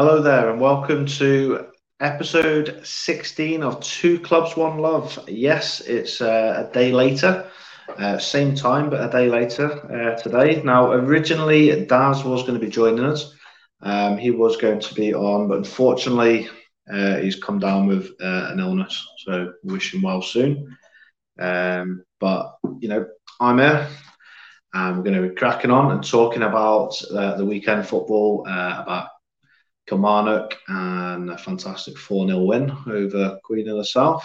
Hello there and welcome to episode 16 of Two Clubs, One Love. Yes, it's a day later, same time, but a day later today. Now, originally, Daz was going to be joining us. He was going to be on, but unfortunately, he's come down with an illness. So wish him well soon. But, you know, I'm here. We're going to be cracking on and talking about the weekend football, about Kilmarnock and a fantastic 4-0 win over Queen of the South,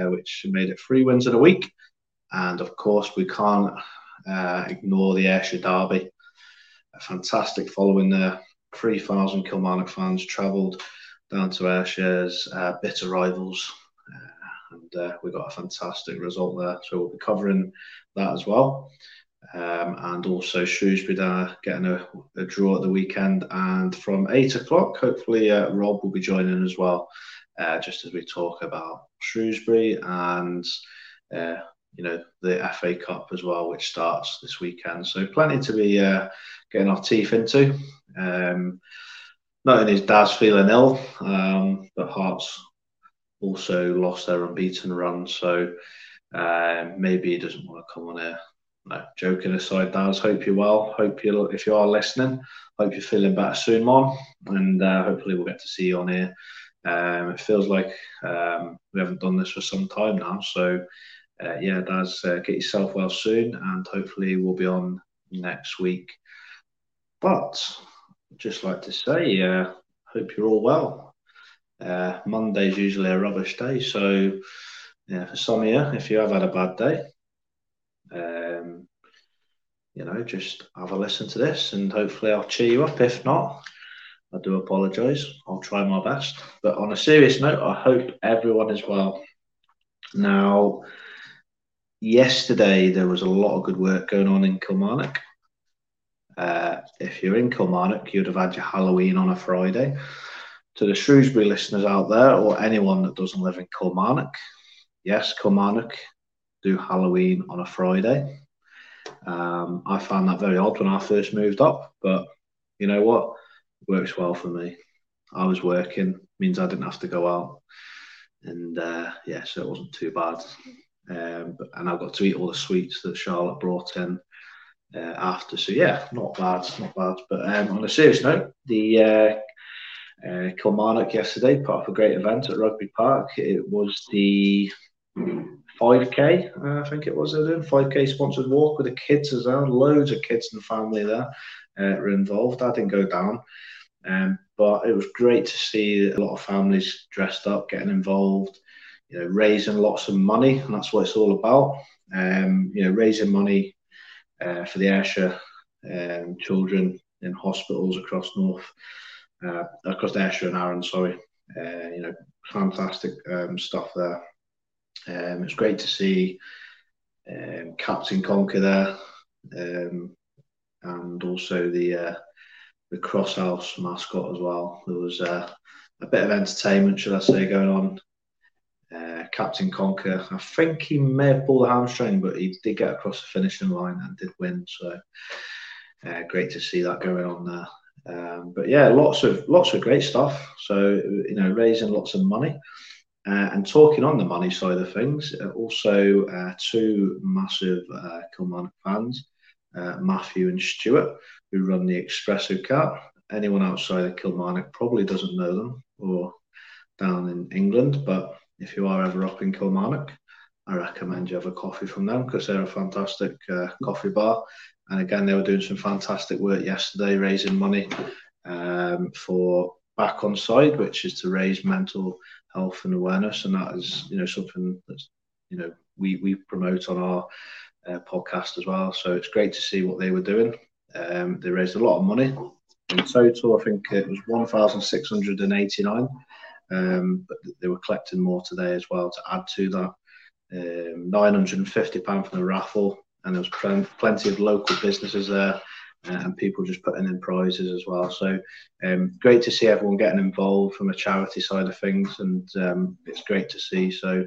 which made it 3 wins in a week. And of course, we can't ignore the Ayrshire Derby. A fantastic following there. 3,000 Kilmarnock fans travelled down to Ayrshire's bitter rivals. And we got a fantastic result there. So we'll be covering that as well. And also Shrewsbury Town getting a draw at the weekend, and from 8 o'clock hopefully Rob will be joining as well, just as we talk about Shrewsbury and you know, the FA Cup as well, which starts this weekend, so plenty to be getting our teeth into. Not only is Daz feeling ill, but Hearts also lost their unbeaten run, so maybe he doesn't want to come on here. No, joking aside, Daz, hope you're well. Hope you, if you are listening, hope you're feeling better soon, Mon. And hopefully we'll get to see you on here. It feels like we haven't done this for some time now. So, yeah, Daz, get yourself well soon. And hopefully we'll be on next week. But I'd just like to say, hope you're all well. Monday's usually a rubbish day. So, yeah, for some of you, if you have had a bad day, you know, just have a listen to this and hopefully I'll cheer you up. If not, I do apologise. I'll try my best. But on a serious note, I hope everyone is well. Now, yesterday there was a lot of good work going on in Kilmarnock. If you're in Kilmarnock, you'd have had your Halloween on a Friday. To the Shrewsbury listeners out there, or anyone that doesn't live in Kilmarnock, yes, Kilmarnock do Halloween on a Friday. I found that very odd when I first moved up, but you know what? It works well for me. I was working, means I didn't have to go out, and yeah, so it wasn't too bad. And I got to eat all the sweets that Charlotte brought in after, so yeah, not bad. But on a serious note, the Kilmarnock yesterday put up a great event at Rugby Park. It was the 5K, I think it was, they're doing 5K sponsored walk with the kids as well. Loads of kids and family there were involved. I didn't go down, but it was great to see a lot of families dressed up, getting involved, you know, raising lots of money, and that's what it's all about. You know, raising money for the Ayrshire children in hospitals across Ayrshire and Arran. You know, fantastic stuff there. It's great to see Captain Conker there, and also the Crosshouse mascot as well. There was a bit of entertainment, should I say, going on. Captain Conker, I think he may have pulled a hamstring, but he did get across the finishing line and did win. So great to see that going on there. But yeah, lots of great stuff. So, you know, raising lots of money. And talking on the money side of things, also two massive Kilmarnock fans, Matthew and Stuart, who run the Espresso Cat. Anyone outside of Kilmarnock probably doesn't know them, or down in England, but if you are ever up in Kilmarnock, I recommend you have a coffee from them, because they're a fantastic coffee bar. And again, they were doing some fantastic work yesterday, raising money for Back on Side, which is to raise mental health and awareness, and that is, you know, something that's, you know, we promote on our podcast as well. So it's great to see what they were doing. They raised a lot of money in total. I think it was 1,689, but they were collecting more today as well to add to that. £950 from the raffle, and there was plenty of local businesses there. And people just putting in prizes as well. So great to see everyone getting involved from a charity side of things, and it's great to see. So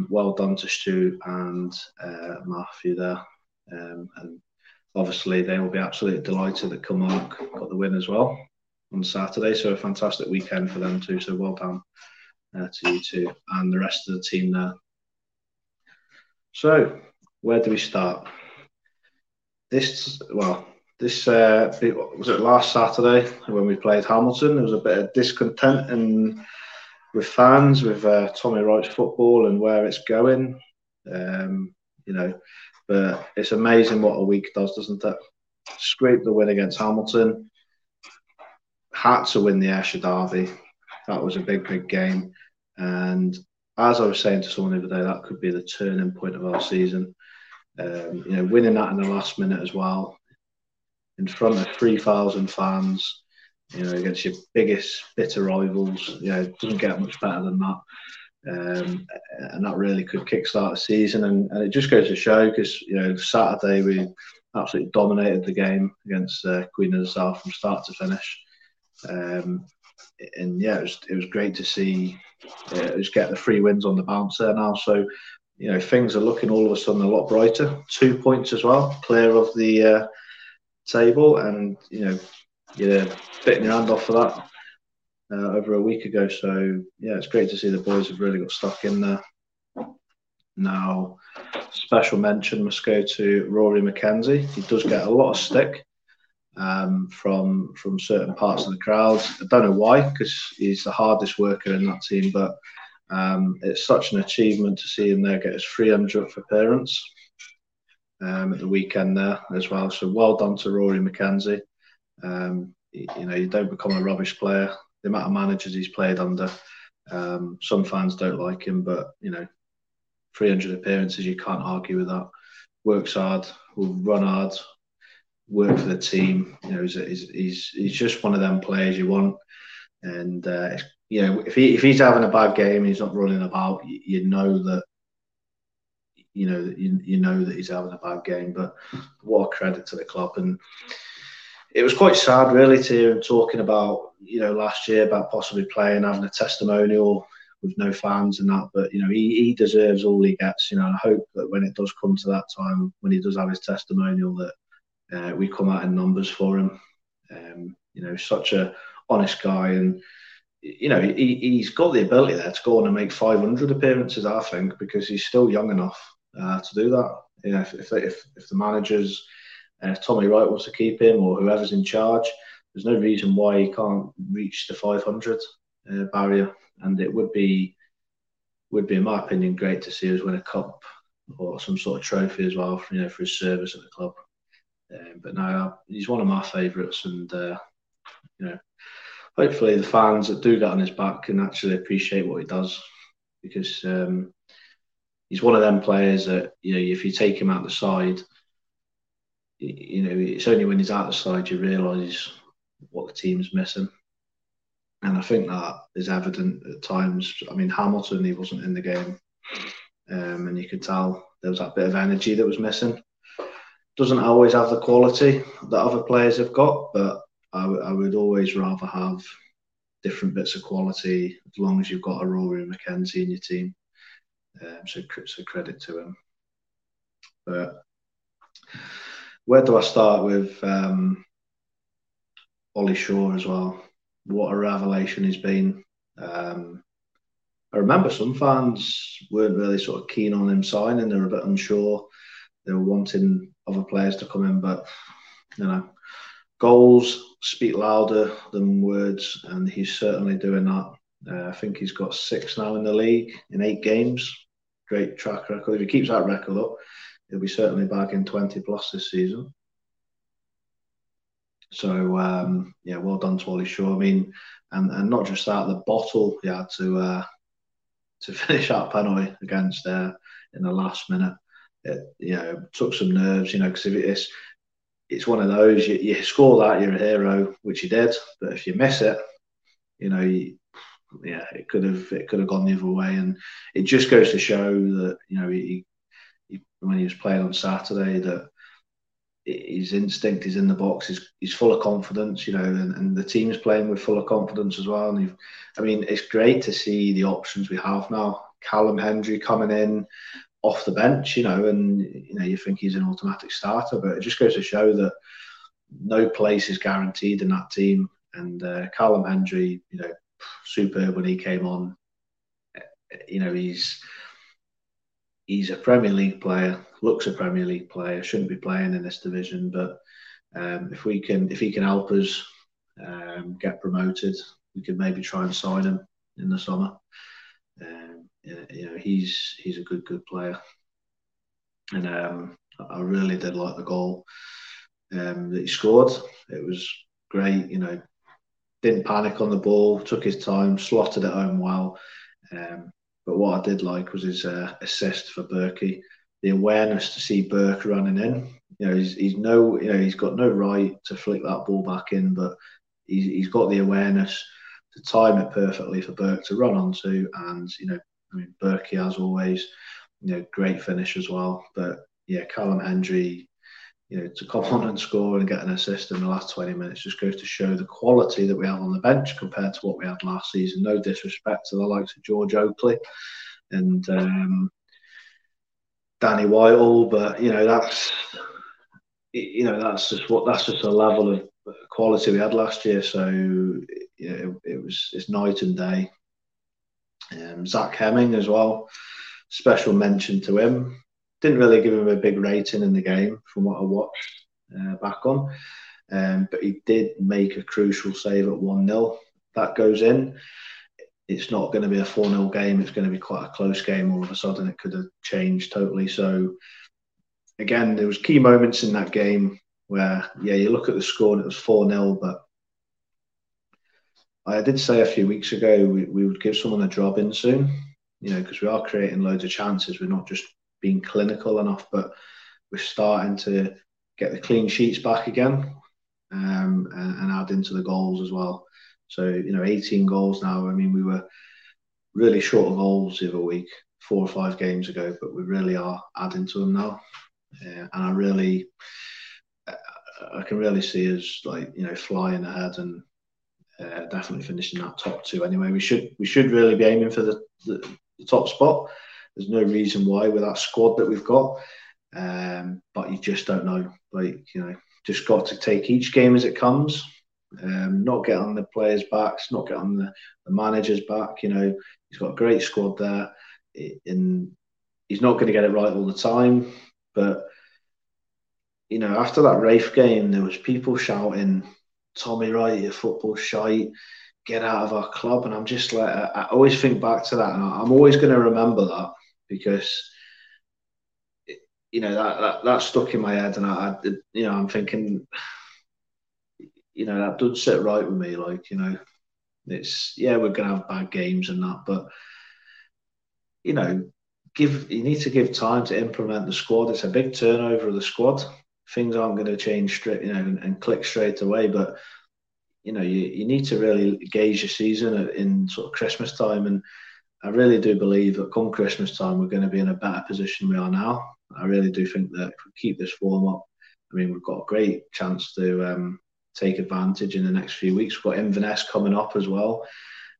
well done to Stu and Matthew there. And obviously they will be absolutely delighted that Kilmarnock got the win as well. on Saturday, so a fantastic weekend for them too. So well done to you two and the rest of the team there. So where do we start? This was it last Saturday when we played Hamilton. There was a bit of discontent with fans with Tommy Wright's football and where it's going. But it's amazing what a week does, doesn't it? Scrape the win against Hamilton. Had to win the Ayrshire Derby. That was a big, big game. And as I was saying to someone the other day, that could be the turning point of our season. Winning that in the last minute as well, in front of 3,000 fans, against your biggest bitter rivals, it doesn't get much better than that. And that really could kickstart the season. And it just goes to show, because Saturday we absolutely dominated the game against Queen of the South from start to finish. It was great to see us get the 3 wins on the bounce there now. So things are looking all of a sudden a lot brighter. 2 points as well, clear of the table, and you're bitten your hand off for that over a week ago. So it's great to see the boys have really got stuck in there. Now, special mention must go to Rory McKenzie. He does get a lot of stick from certain parts of the crowd. I don't know why, because he's the hardest worker in that team, but it's such an achievement to see him there get his 300th appearance at the weekend there as well. So well done to Rory McKenzie. You don't become a rubbish player. The amount of managers he's played under, some fans don't like him, but 300 appearances, you can't argue with that. Works hard, will run hard, work for the team. He's just one of them players you want. And if he's having a bad game, he's not running about. You know that he's having a bad game. But what a credit to the club. And it was quite sad, really, to hear him talking about last year about possibly playing, having a testimonial with no fans and that. But he deserves all he gets. And I hope that when it does come to that time, when he does have his testimonial, that we come out in numbers for him. Such a honest guy, and he's got the ability there to go on and make 500 appearances, I think, because he's still young enough to do that. If the managers, if Tommy Wright wants to keep him or whoever's in charge, there's no reason why he can't reach the 500 barrier. And it would be, in my opinion, great to see us win a cup or some sort of trophy as well, for his service at the club. But no, he's one of my favourites, and hopefully the fans that do get on his back can actually appreciate what he does, because he's one of them players that, if you take him out the side, it's only when he's out the side you realise what the team's missing. And I think that is evident at times. I mean, Hamilton, he wasn't in the game, and you could tell there was that bit of energy that was missing. Doesn't always have the quality that other players have got, but I would always rather have different bits of quality as long as you've got a Rory McKenzie in your team. So credit to him. But where do I start with Ollie Shaw as well? What a revelation he's been. I remember some fans weren't really sort of keen on him signing. They were a bit unsure. They were wanting other players to come in, but goals speak louder than words, and he's certainly doing that. I think he's got 6 now in the league in 8 games. Great track record. If he keeps that record up, he'll be certainly back in 20 plus this season. So, well done to Ollie Shaw. I mean, and not just that, the bottle he had to finish that penalty against in the last minute. It took some nerves, because if it's one of those, you score that, you're a hero, which he did. But if you miss it, it could have gone the other way. And it just goes to show that he when he was playing on Saturday, that his instinct is in the box. He's full of confidence, and the team's playing with full of confidence as well. And it's great to see the options we have now. Callum Hendry coming in off the bench, you think he's an automatic starter, but it just goes to show that no place is guaranteed in that team. And Callum Hendry, you know, superb when he came on. You know, he's a Premier League player, looks a Premier League player, shouldn't be playing in this division, but if he can help us get promoted, we could maybe try and sign him in the summer. You know, he's a good player, and I really did like the goal that he scored. It was great. You know, didn't panic on the ball, took his time, slotted it home well. But what I did like was his assist for Berkey. The awareness to see Burke running in. You know, he's got no right to flick that ball back in, but he's got the awareness to time it perfectly for Burke to run onto. And, you know, I mean, Berkey, as always, you know, great finish as well. But yeah, Callum Hendry, you know, to come on and score and get an assist in the last 20 minutes just goes to show the quality that we have on the bench compared to what we had last season. No disrespect to the likes of George Oakley and Danny Whitehall, but you know, that's just a level of quality we had last year. So you know, it's night and day. Zach Hemming as well, special mention to him. Didn't really give him a big rating in the game from what I watched back on, but he did make a crucial save at 1-0. That goes in. It's not going to be a 4-0 game. It's going to be quite a close game. All of a sudden, it could have changed totally. So again, there was key moments in that game where, yeah, you look at the score and it was 4-0, but I did say a few weeks ago we would give someone a job in soon, you know, because we are creating loads of chances. We're not just being clinical enough, but we're starting to get the clean sheets back again, and add into the goals as well. So, you know, 18 goals now. I mean, we were really short of goals the other week, 4 or 5 games ago, but we really are adding to them now. And I can really see us, like, you know, flying ahead and definitely finishing that top 2. Anyway, we should really be aiming for the top spot. There's no reason why with that squad that we've got, but you just don't know. Like, you know, just got to take each game as it comes, not get on the players' backs, not get on the manager's back. You know, he's got a great squad there, and he's not going to get it right all the time. But, you know, after that Rafe game, there was people shouting, "Tommy Wright, your football shite. Get out of our club." And I'm just like, I always think back to that, and I'm always going to remember that, because you know that stuck in my head, and I you know, I'm thinking, you know, that doesn't sit right with me. Like, you know, it's, yeah, we're going to have bad games and that, but you know, you need to give time to implement the squad. It's a big turnover of the squad. Things aren't going to change straight, you know, and click straight away, but you know, you need to really gauge your season in sort of Christmas time. And I really do believe that come Christmas time, we're going to be in a better position than we are now. I really do think that if we keep this form up, I mean, we've got a great chance to take advantage in the next few weeks. We've got Inverness coming up as well,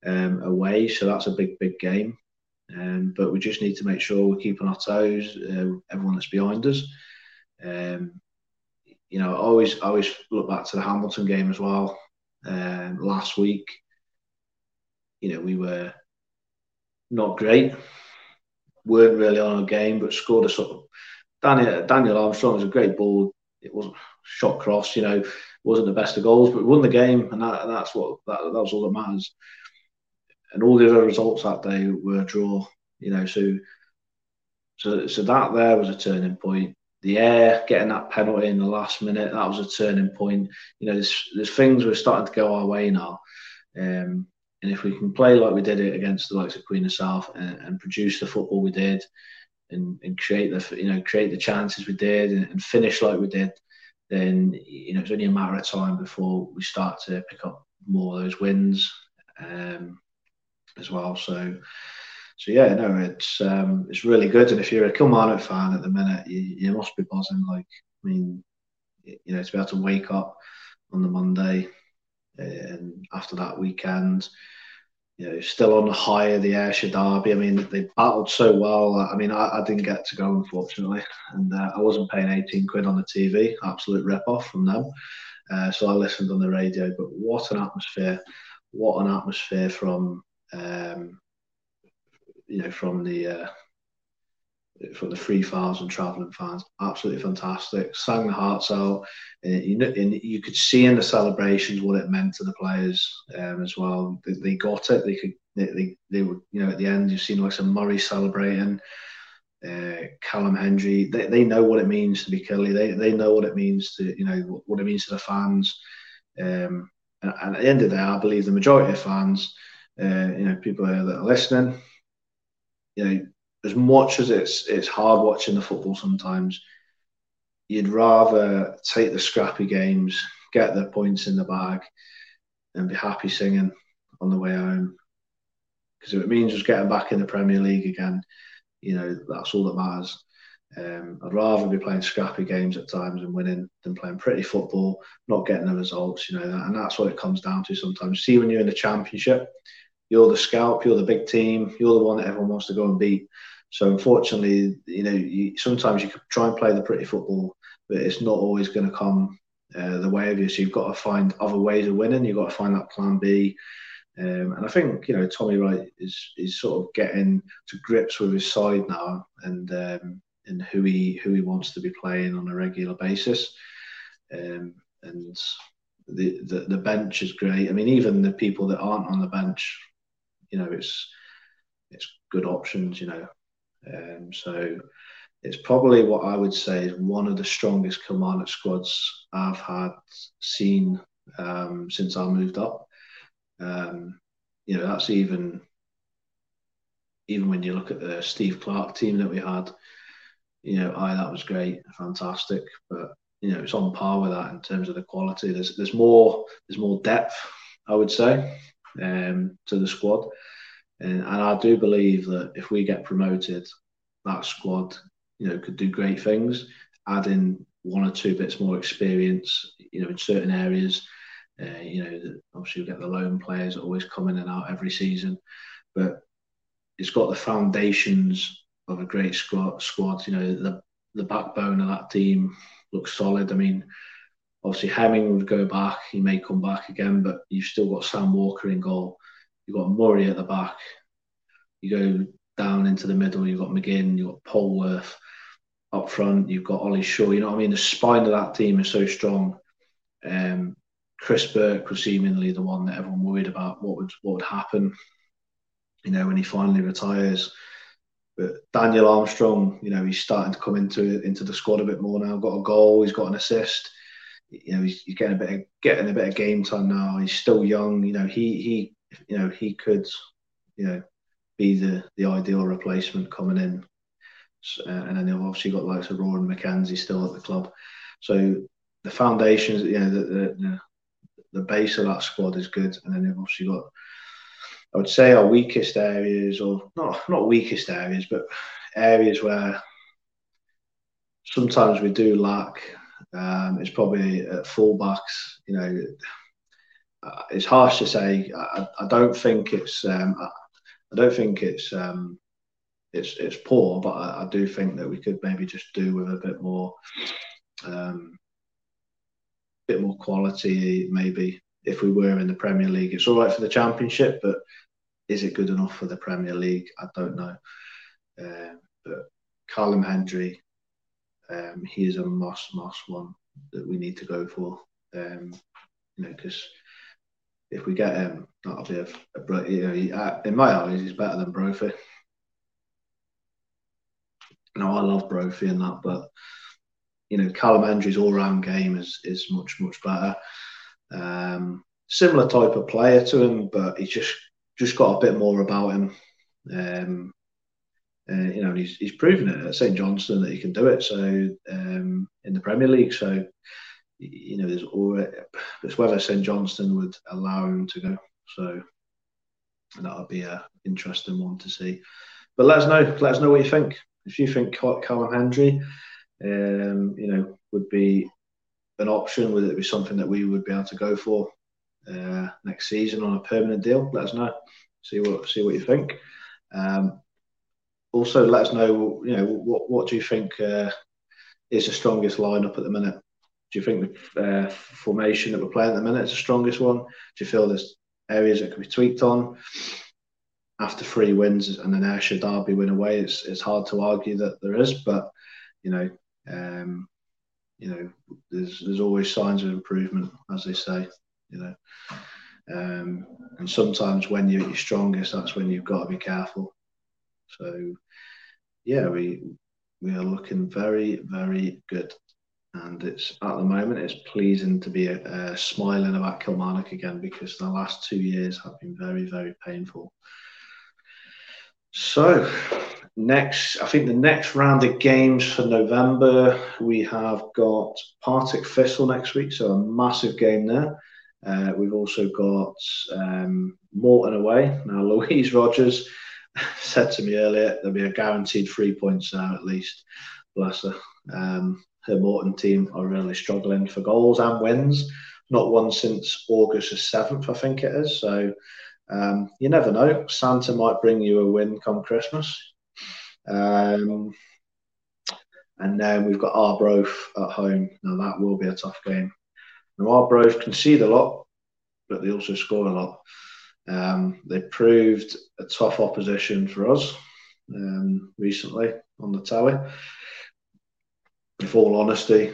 away. So that's a big, big game. But we just need to make sure we're keeping our toes, everyone that's behind us. You know, I always look back to the Hamilton game as well. Last week, you know, we were not great, weren't really on our game, but scored a sort of Daniel Armstrong was a great ball. It wasn't shot cross, you know, wasn't the best of goals, but we won the game, and that was all that matters. And all the other results that day were a draw, you know. So that there was a turning point. The air, getting that penalty in the last minute, that was a turning point. You know, there's things we're starting to go our way now. And if we can play like we did it against the likes of Queen of the South and produce the football we did and create the chances we did and finish like we did, then, you know, it's only a matter of time before we start to pick up more of those wins as well. So yeah, no, it's really good. And if you're a Kilmarnock fan at the minute, you must be buzzing. Like, I mean, you know, to be able to wake up on the Monday and after that weekend, you know, still on the high of the Ayrshire Derby. I mean, they battled so well. I mean, I didn't get to go, unfortunately, and I wasn't paying 18 quid on the TV. Absolute rip off from them. So I listened on the radio, but what an atmosphere. What an atmosphere from the free fans and travelling fans. Absolutely fantastic. Sang the hearts out. And you could see in the celebrations what it meant to the players as well. They got it. They would, you know, at the end, you've seen like some Murray celebrating, Callum Hendry. They know what it means to be Killie. They know what it means to, you know, what it means to the fans. And at the end of the day, I believe the majority of fans, you know, people that are listening, you know, as much as it's hard watching the football sometimes, you'd rather take the scrappy games, get the points in the bag, and be happy singing on the way home. Because if it means just getting back in the Premier League again, you know, that's all that matters. I'd rather be playing scrappy games at times and winning than playing pretty football, not getting the results, you know, and that's what it comes down to sometimes. See, when you're in the Championship, you're the scalp, you're the big team, you're the one that everyone wants to go and beat. So unfortunately, you know, sometimes you can try and play the pretty football, but it's not always going to come the way of you. So you've got to find other ways of winning. You've got to find that plan B. And I think, you know, Tommy Wright is sort of getting to grips with his side now and who he wants to be playing on a regular basis. And the bench is great. I mean, even the people that aren't on the bench, you know, it's good options, you know. So it's probably what I would say is one of the strongest Kilmarnock squads I've seen since I moved up. You know, that's even when you look at the Steve Clark team that we had, you know, that was great, fantastic. But, you know, it's on par with that in terms of the quality. There's more depth, I would say, to the squad. And I do believe that if we get promoted, that squad, you know, could do great things, adding one or two bits more experience, you know, in certain areas. You know, obviously we get the loan players that always come in and out every season, but it's got the foundations of a great squad. You know, the backbone of that team looks solid. I mean, obviously Hemming would go back. He may come back again, but you've still got Sam Walker in goal. You've got Murray at the back. You go down into the middle. You've got McGinn. You've got Polworth up front. You've got Ollie Shaw. You know what I mean? The spine of that team is so strong. Chris Burke was seemingly the one that everyone worried about what would happen, you know, when he finally retires. But Daniel Armstrong, you know, he's starting to come into the squad a bit more now. Got a goal, he's got an assist. You know, he's getting a bit of game time now. He's still young. You know, he could, you know, be the ideal replacement coming in. And then they've obviously got likes of Rory McKenzie still at the club. So the foundations, you know, the base of that squad is good, and then they've obviously got, I would say, our weakest areas, or not weakest areas, but areas where sometimes we do lack. It's probably at fullbacks. You know, it's harsh to say. I don't think it's. I don't think it's poor, but I do think that we could maybe just do with a bit more. Bit more quality, maybe, if we were in the Premier League. It's all right for the Championship, but is it good enough for the Premier League? I don't know. But Callum Hendry, he is a must one that we need to go for. You know, because if we get him, that'll be a you know, in my eyes, he's better than Brophy. Now, I love Brophy and that, but you know, Callum Hendry's all-round game is much better. Similar type of player to him, but he's just got a bit more about him. You know, and he's proven it at St Johnstone that he can do it. So in the Premier League, so you know, there's already, it's whether St Johnstone would allow him to go. So that'll be an interesting one to see. But let us know what you think. If you think Callum Hendry, you know, would be an option, would it be something that we would be able to go for next season on a permanent deal? Let us know, see what you think. Also, let us know, you know, what do you think is the strongest lineup at the minute? Do you think the formation that we're playing at the minute is the strongest one? Do you feel there's areas that can be tweaked on? After 3 wins and an Ayrshire Derby win away, it's hard to argue that there is, but there's always signs of improvement, as they say, and sometimes when you're at your strongest, that's when you've got to be careful. So yeah, we are looking very, very good, and it's at the moment it's pleasing to be smiling about Kilmarnock again, because the last 2 years have been very, very painful. So next, I think the next round of games for November, we have got Partick Thistle next week, so a massive game there. We've also got Morton away. Now, Louise Rogers said to me earlier, there'll be a guaranteed 3 points now at least. Bless her. Her Morton team are really struggling for goals and wins. Not won since August the 7th, I think it is. So you never know. Santa might bring you a win come Christmas. And then we've got Arbroath at home. Now, that will be a tough game. Now, Arbroath concede a lot, but they also score a lot. They proved a tough opposition for us recently on the tower. If all honesty,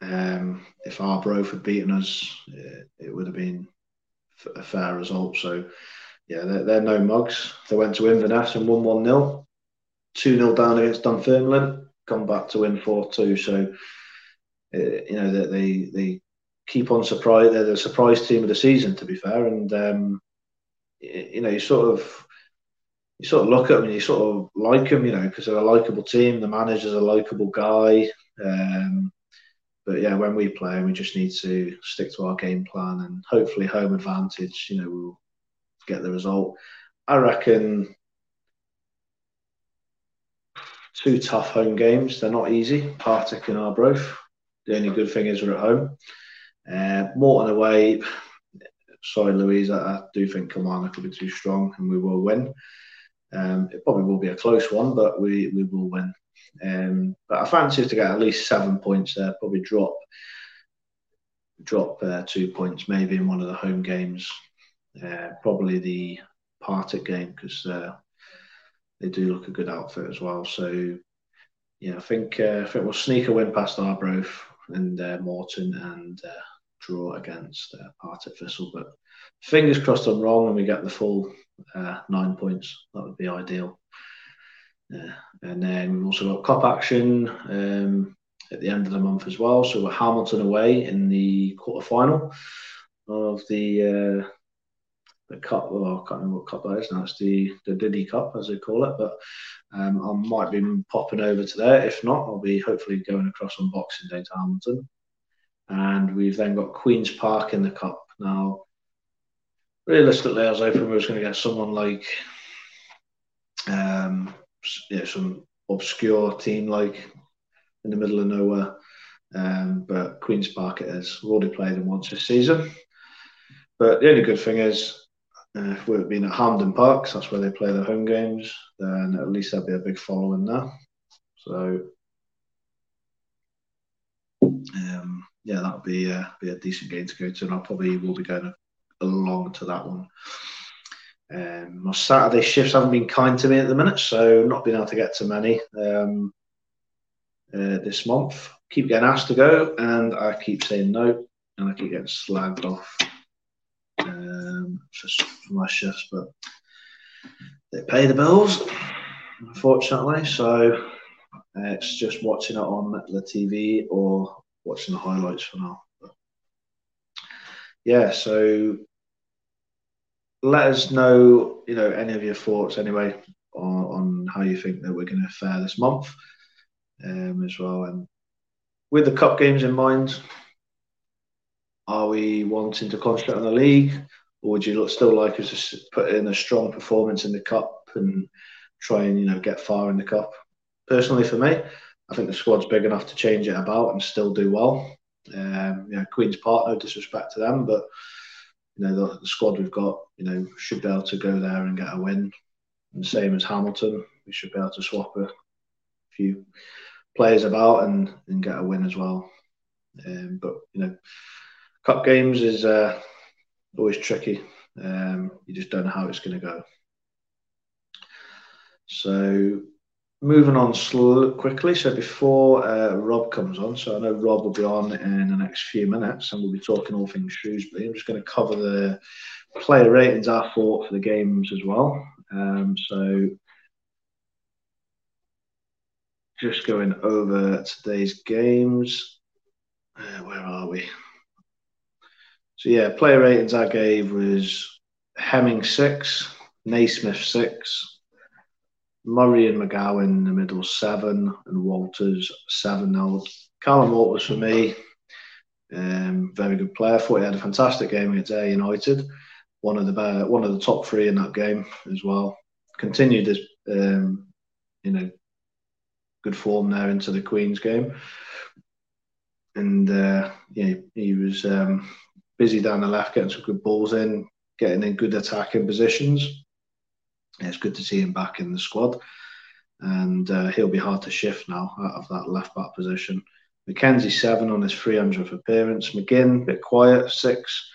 if Arbroath had beaten us, it would have been a fair result. So, yeah, they're no mugs. They went to Inverness and won 1-0. 2-0 down against Dunfermline, come back to win 4-2. So, they keep on surprise. They're the surprise team of the season, to be fair. And you sort of look at them and you sort of like them, because they're a likable team. The manager's a likable guy. But yeah, when we play them, we just need to stick to our game plan, and hopefully home advantage, we'll get the result. I reckon 2 tough home games. They're not easy. Partick and Arbroath. The only good thing is we're at home. Morton away. Sorry, Louise, I do think Kilmarnock will be too strong and we will win. It probably will be a close one, but we will win. But I fancy us to get at least 7 points there, probably drop 2 points maybe in one of the home games, probably the Partick game, because they do look a good outfit as well. So yeah, I think we'll sneak a win past Arbroath and Morton, and draw against Partick Thistle. But fingers crossed I'm wrong and we get the full 9 points. That would be ideal. And then we've also got cup action at the end of the month as well. So we're Hamilton away in the quarterfinal of the cup. Well, I can't remember what cup that is now. It's the Diddy Cup, as they call it. But I might be popping over to there. If not, I'll be hopefully going across on Boxing Day to Hamilton. And we've then got Queen's Park in the cup. Now, realistically, I was hoping we were going to get someone like some obscure team like in the middle of nowhere. But Queen's Park it is. We've already played them once this season. But the only good thing is, if we've been at Hampden Park, so that's where they play their home games, then at least there'll be a big following there. So, that'll be a decent game to go to, and I probably will be going along to that one. My Saturday shifts haven't been kind to me at the minute, so not been able to get to many this month. Keep getting asked to go, and I keep saying no, and I keep getting slagged off for my shifts, but they pay the bills, unfortunately. So it's just watching it on the TV or watching the highlights for now. But yeah, so let us know, any of your thoughts anyway on how you think that we're going to fare this month as well. And with the cup games in mind, are we wanting to concentrate on the league, or would you still like us to put in a strong performance in the cup and try and get far in the cup? Personally, for me, I think the squad's big enough to change it about and still do well. Queen's Park, no disrespect to them, but the squad we've got, should be able to go there and get a win. And the same as Hamilton, we should be able to swap a few players about and get a win as well. But you know, cup games is always tricky. You just don't know how it's going to go. So moving on quickly. So before Rob comes on, so I know Rob will be on in the next few minutes, and we'll be talking all things Shrewsbury. I'm just going to cover the player ratings I thought for the games as well. So just going over today's games. Where are we? So yeah, player ratings I gave was Hemming 6, Naismith 6, Murray and McGowan in the middle 7, and Walters 7. Now, Callum Walters for me, very good player. Thought he had a fantastic game against Ayr United. One of the top three in that game as well. Continued his you know, good form there into the Queen's game, and yeah, he was busy down the left, getting some good balls in, getting in good attacking positions. It's good to see him back in the squad, and he'll be hard to shift now out of that left back position. McKenzie 7 on his 300th appearance. McGinn, a bit quiet, 6.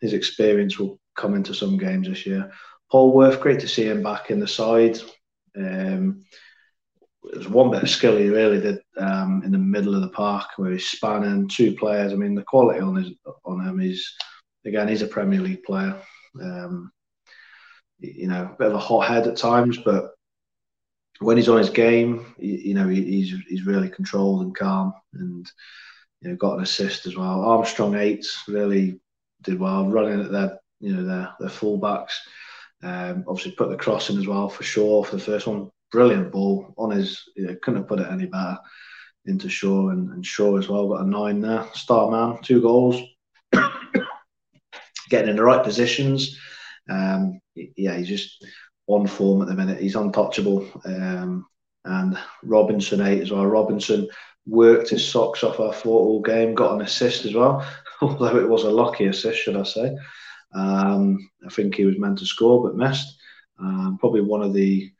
His experience will come into some games this year. Polworth, great to see him back in the side. There's one bit of skill he really did in the middle of the park, where he's spanning two players. I mean, the quality on him is, again, he's a Premier League player. You know, a bit of a hot head at times, but when he's on his game, you know, he's really controlled and calm, and you know, got an assist as well. Armstrong 8 really did well, running at their, you know, their fullbacks. Obviously put the cross in as well for Shaw for the first one. Brilliant ball on his, you know, couldn't have put it any better into Shaw, and Shaw as well got a 9 there. Star man, 2 goals, getting in the right positions. Yeah, he's just on form at the minute. He's untouchable. And Robinson 8 as well. Robinson worked his socks off, I thought, all game. Got an assist as well, although it was a lucky assist, should I say. I think he was meant to score but missed. Probably one of the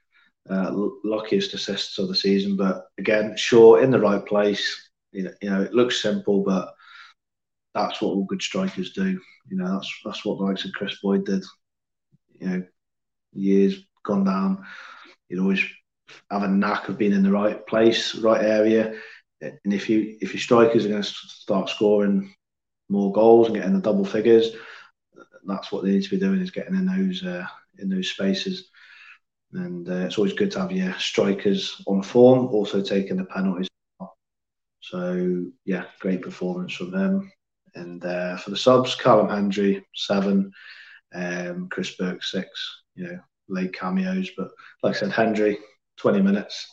luckiest assists of the season. But again, Shaw in the right place. You know, it looks simple, but that's what all good strikers do. You know, that's what the likes of Chris Boyd did. You know, years gone down, you'd always have a knack of being in the right place, right area, and if your strikers are going to start scoring more goals and getting the double figures, that's what they need to be doing, is getting in those spaces. And it's always good to have your strikers on form, also taking the penalties. So yeah, great performance from them. And for the subs, Callum Hendry 7. Chris Burke 6, you know, late cameos, but like I said, Hendry 20 minutes,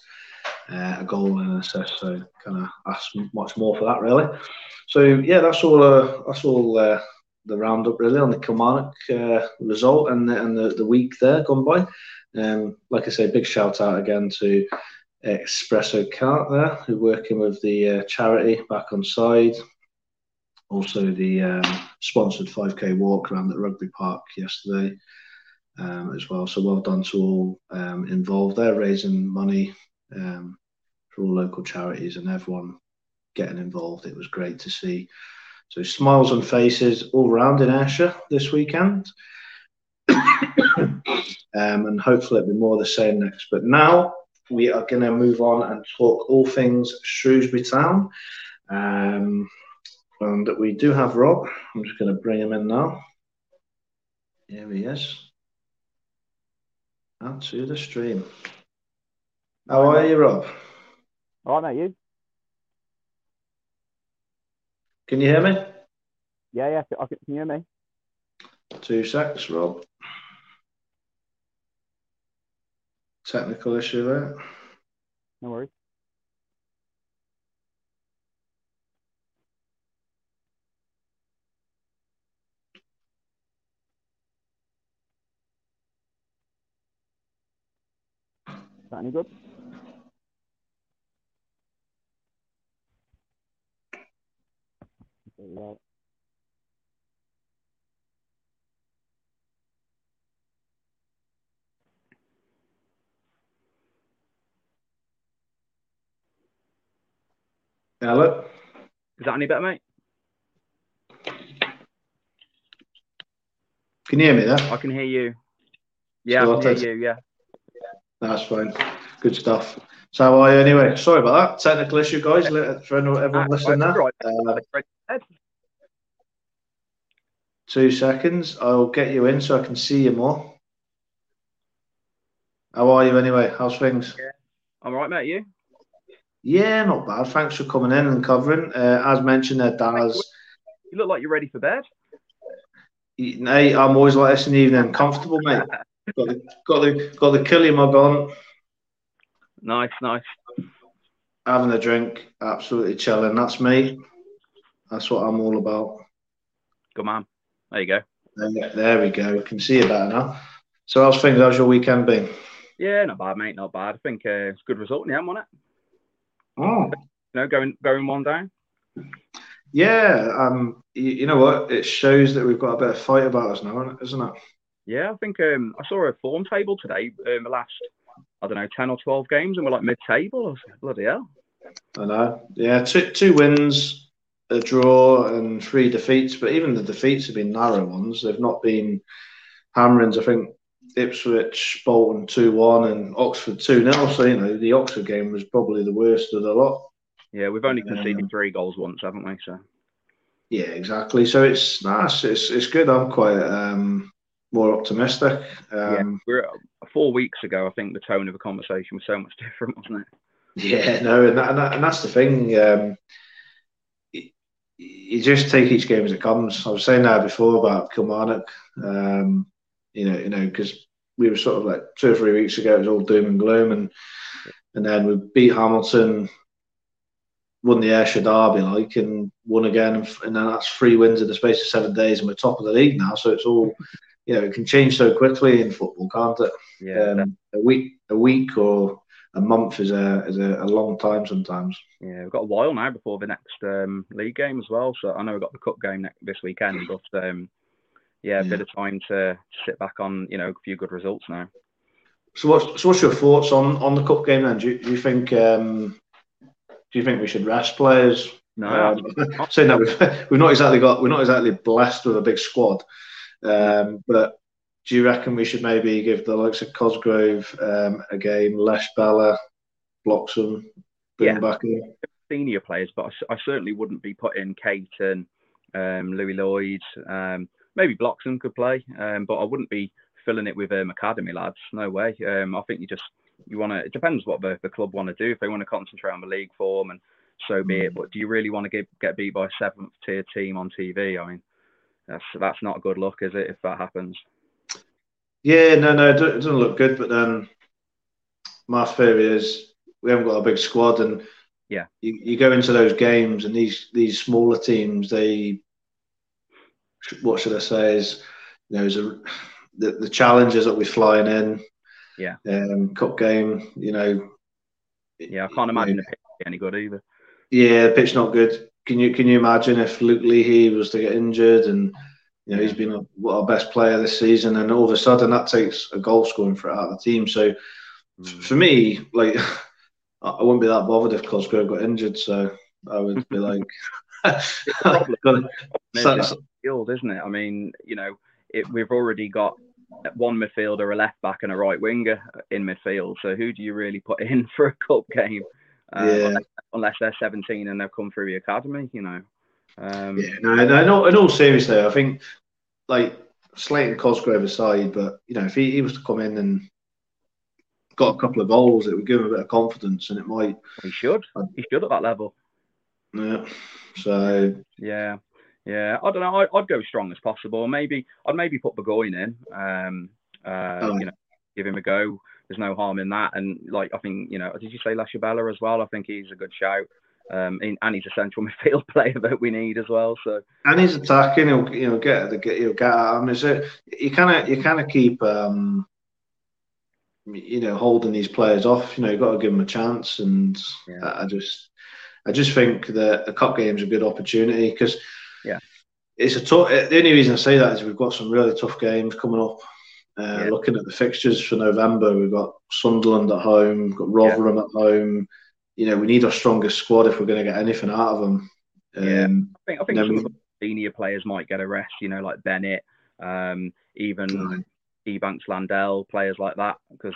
a goal and an assist, so kind of ask much more for that really. So yeah, that's all the roundup really on the Kilmarnock result and the week there gone by. Like I say, big shout out again to Espresso Cart there, who are working with the charity back on side. Also, the sponsored 5K walk around at Rugby Park yesterday as well. So well done to all involved there, raising money for all local charities and everyone getting involved. It was great to see. So smiles on faces all round in Ayrshire this weekend. And hopefully it'll be more of the same next. But now we are going to move on and talk all things Shrewsbury Town. And we do have Rob. I'm just going to bring him in now. Here he is. And to the stream. How are you, Rob? All right, mate, you? Can you hear me? Yeah, I can hear me. 2 secs, Rob. Technical issue there. No worries. Any good? Hello. Is that any better, mate? Can you hear me there? I can hear you. Yeah, so I can hear you, yeah. That's fine. Good stuff. So how are you anyway? Sorry about that. Technical issue, guys. For everyone listening there. Right. 2 seconds. I'll get you in so I can see you more. How are you anyway? How's things? Yeah. I'm all right, mate. You? Yeah, not bad. Thanks for coming in and covering. As mentioned, Daz. You look like you're ready for bed. Hey, I'm always like this in the evening. I'm comfortable, mate. Got the killie mug on. Nice, nice. Having a drink, absolutely chilling. That's me. That's what I'm all about. Good man. There you go. There we go. We can see you better now. So, how's things? How's your weekend been? Yeah, not bad, mate. Not bad. I think it's a good result in the end, wasn't it? Oh, you know, going one down. Yeah, you know what? It shows that we've got a bit of fight about us now, isn't it? Yeah, I think I saw a form table today. The last, I don't know, 10 or 12 games, and we're like mid-table. I was like, bloody hell! I know. Yeah, two wins, a draw, and 3 defeats. But even the defeats have been narrow ones. They've not been hammerings. I think Ipswich, Bolton 2-1 and Oxford 2-0. So, you know, the Oxford game was probably the worst of the lot. Yeah, we've only conceded 3 goals once, haven't we? So, yeah, exactly. So it's nice. It's good. I'm quite more optimistic. Yeah, 4 weeks ago, I think the tone of the conversation was so much different, wasn't it? Yeah, no, and that's the thing. You just take each game as it comes. I was saying that before about Kilmarnock. You know, because we were sort of like 2 or 3 weeks ago, it was all doom and gloom, and then we beat Hamilton, won the Ayrshire Derby, and won again, and then that's 3 wins in the space of 7 days, and we're top of the league now. So it's all, you know, it can change so quickly in football, can't it? Yeah. A week or a month is a long time sometimes. Yeah, we've got a while now before the next league game as well. So I know we've got the cup game this weekend, but. Yeah, a bit of time to sit back on, you know, a few good results now. So, what's your thoughts on the cup game then? Do you think we should rest players? No, saying that we're not exactly blessed with a big squad, but do you reckon we should maybe give the likes of Cosgrove a game, Lashabella, Bloxham, bring back in senior players? But I certainly wouldn't be putting Kate and Louis Lloyd. Maybe Bloxham could play, but I wouldn't be filling it with academy lads. No way. I think you want to. It depends what the club want to do. If they want to concentrate on the league form, and so be it. But do you really want to get beat by a 7th-tier team on TV? I mean, that's not a good look, is it? If that happens. Yeah, no, it doesn't look good. But my theory is we haven't got a big squad, and yeah, you go into those games, and these smaller teams they. What should I say is, you know, the challenges that we're flying in. Yeah. Cup game, you know. Yeah, I can't imagine the pitch any good either. Yeah, the pitch not good. Can you imagine if Luke Leahy was to get injured and, you know, he's been our best player this season and all of a sudden that takes a goal scoring threat out of the team. So for me, like, I wouldn't be that bothered if Cosgrove got injured. So I would be like... Field, isn't it? I mean, you know, we've already got one midfielder, a left back, and a right winger in midfield. So who do you really put in for a cup game? Unless they're 17 and they've come through the academy, you know. No. In all seriously, I think like Slayton Cosgrove aside, but you know, if he was to come in and got a couple of goals, it would give him a bit of confidence, and it might. He should. He should at that level. Yeah. So. Yeah. Yeah, I don't know. I'd go as strong as possible. I'd maybe put Burgoyne in. You know, give him a go. There's no harm in that. And like, I think, you know, did you say Lashabella as well? I think he's a good shout. And he's a central midfield player that we need as well. So and he's attacking. He'll get at him. So you kind of keep you know, holding these players off. You know, you've got to give them a chance. And I just think that a cup game's a good opportunity because. Yeah, it's a tough. The only reason I say that is we've got some really tough games coming up. Looking at the fixtures for November, we've got Sunderland at home, we've got Rotherham at home. You know, we need our strongest squad if we're going to get anything out of them. I think some of the senior players might get a rest, you know, like Bennett, even Ebanks, Landell, players like that, because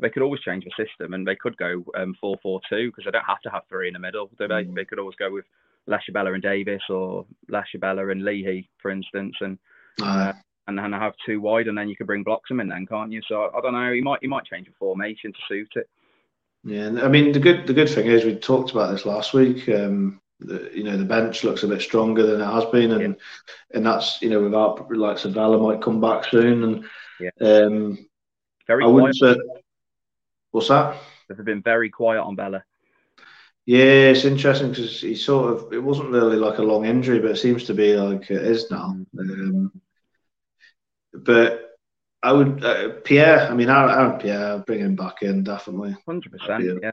they could always change the system, and they could go 4-4-2 because they don't have to have three in the middle, do they? They could always go with Lashabella and Davis, or Lashabella and Leahy, for instance, and have two wide, and then you could bring Bloxham in then, can't you? So I don't know, he might change the formation to suit it. Yeah, I mean, the good thing is, we talked about this last week, the bench looks a bit stronger than it has been, and that's, you know, without, like, Savella might come back soon, and very quiet. What's that? They've been very quiet on Bella. Yeah, it's interesting because he it wasn't really like a long injury, but it seems to be like it is now. But I would, Pierre, I mean, Aaron Pierre, bring him back in, definitely. 100%, yeah.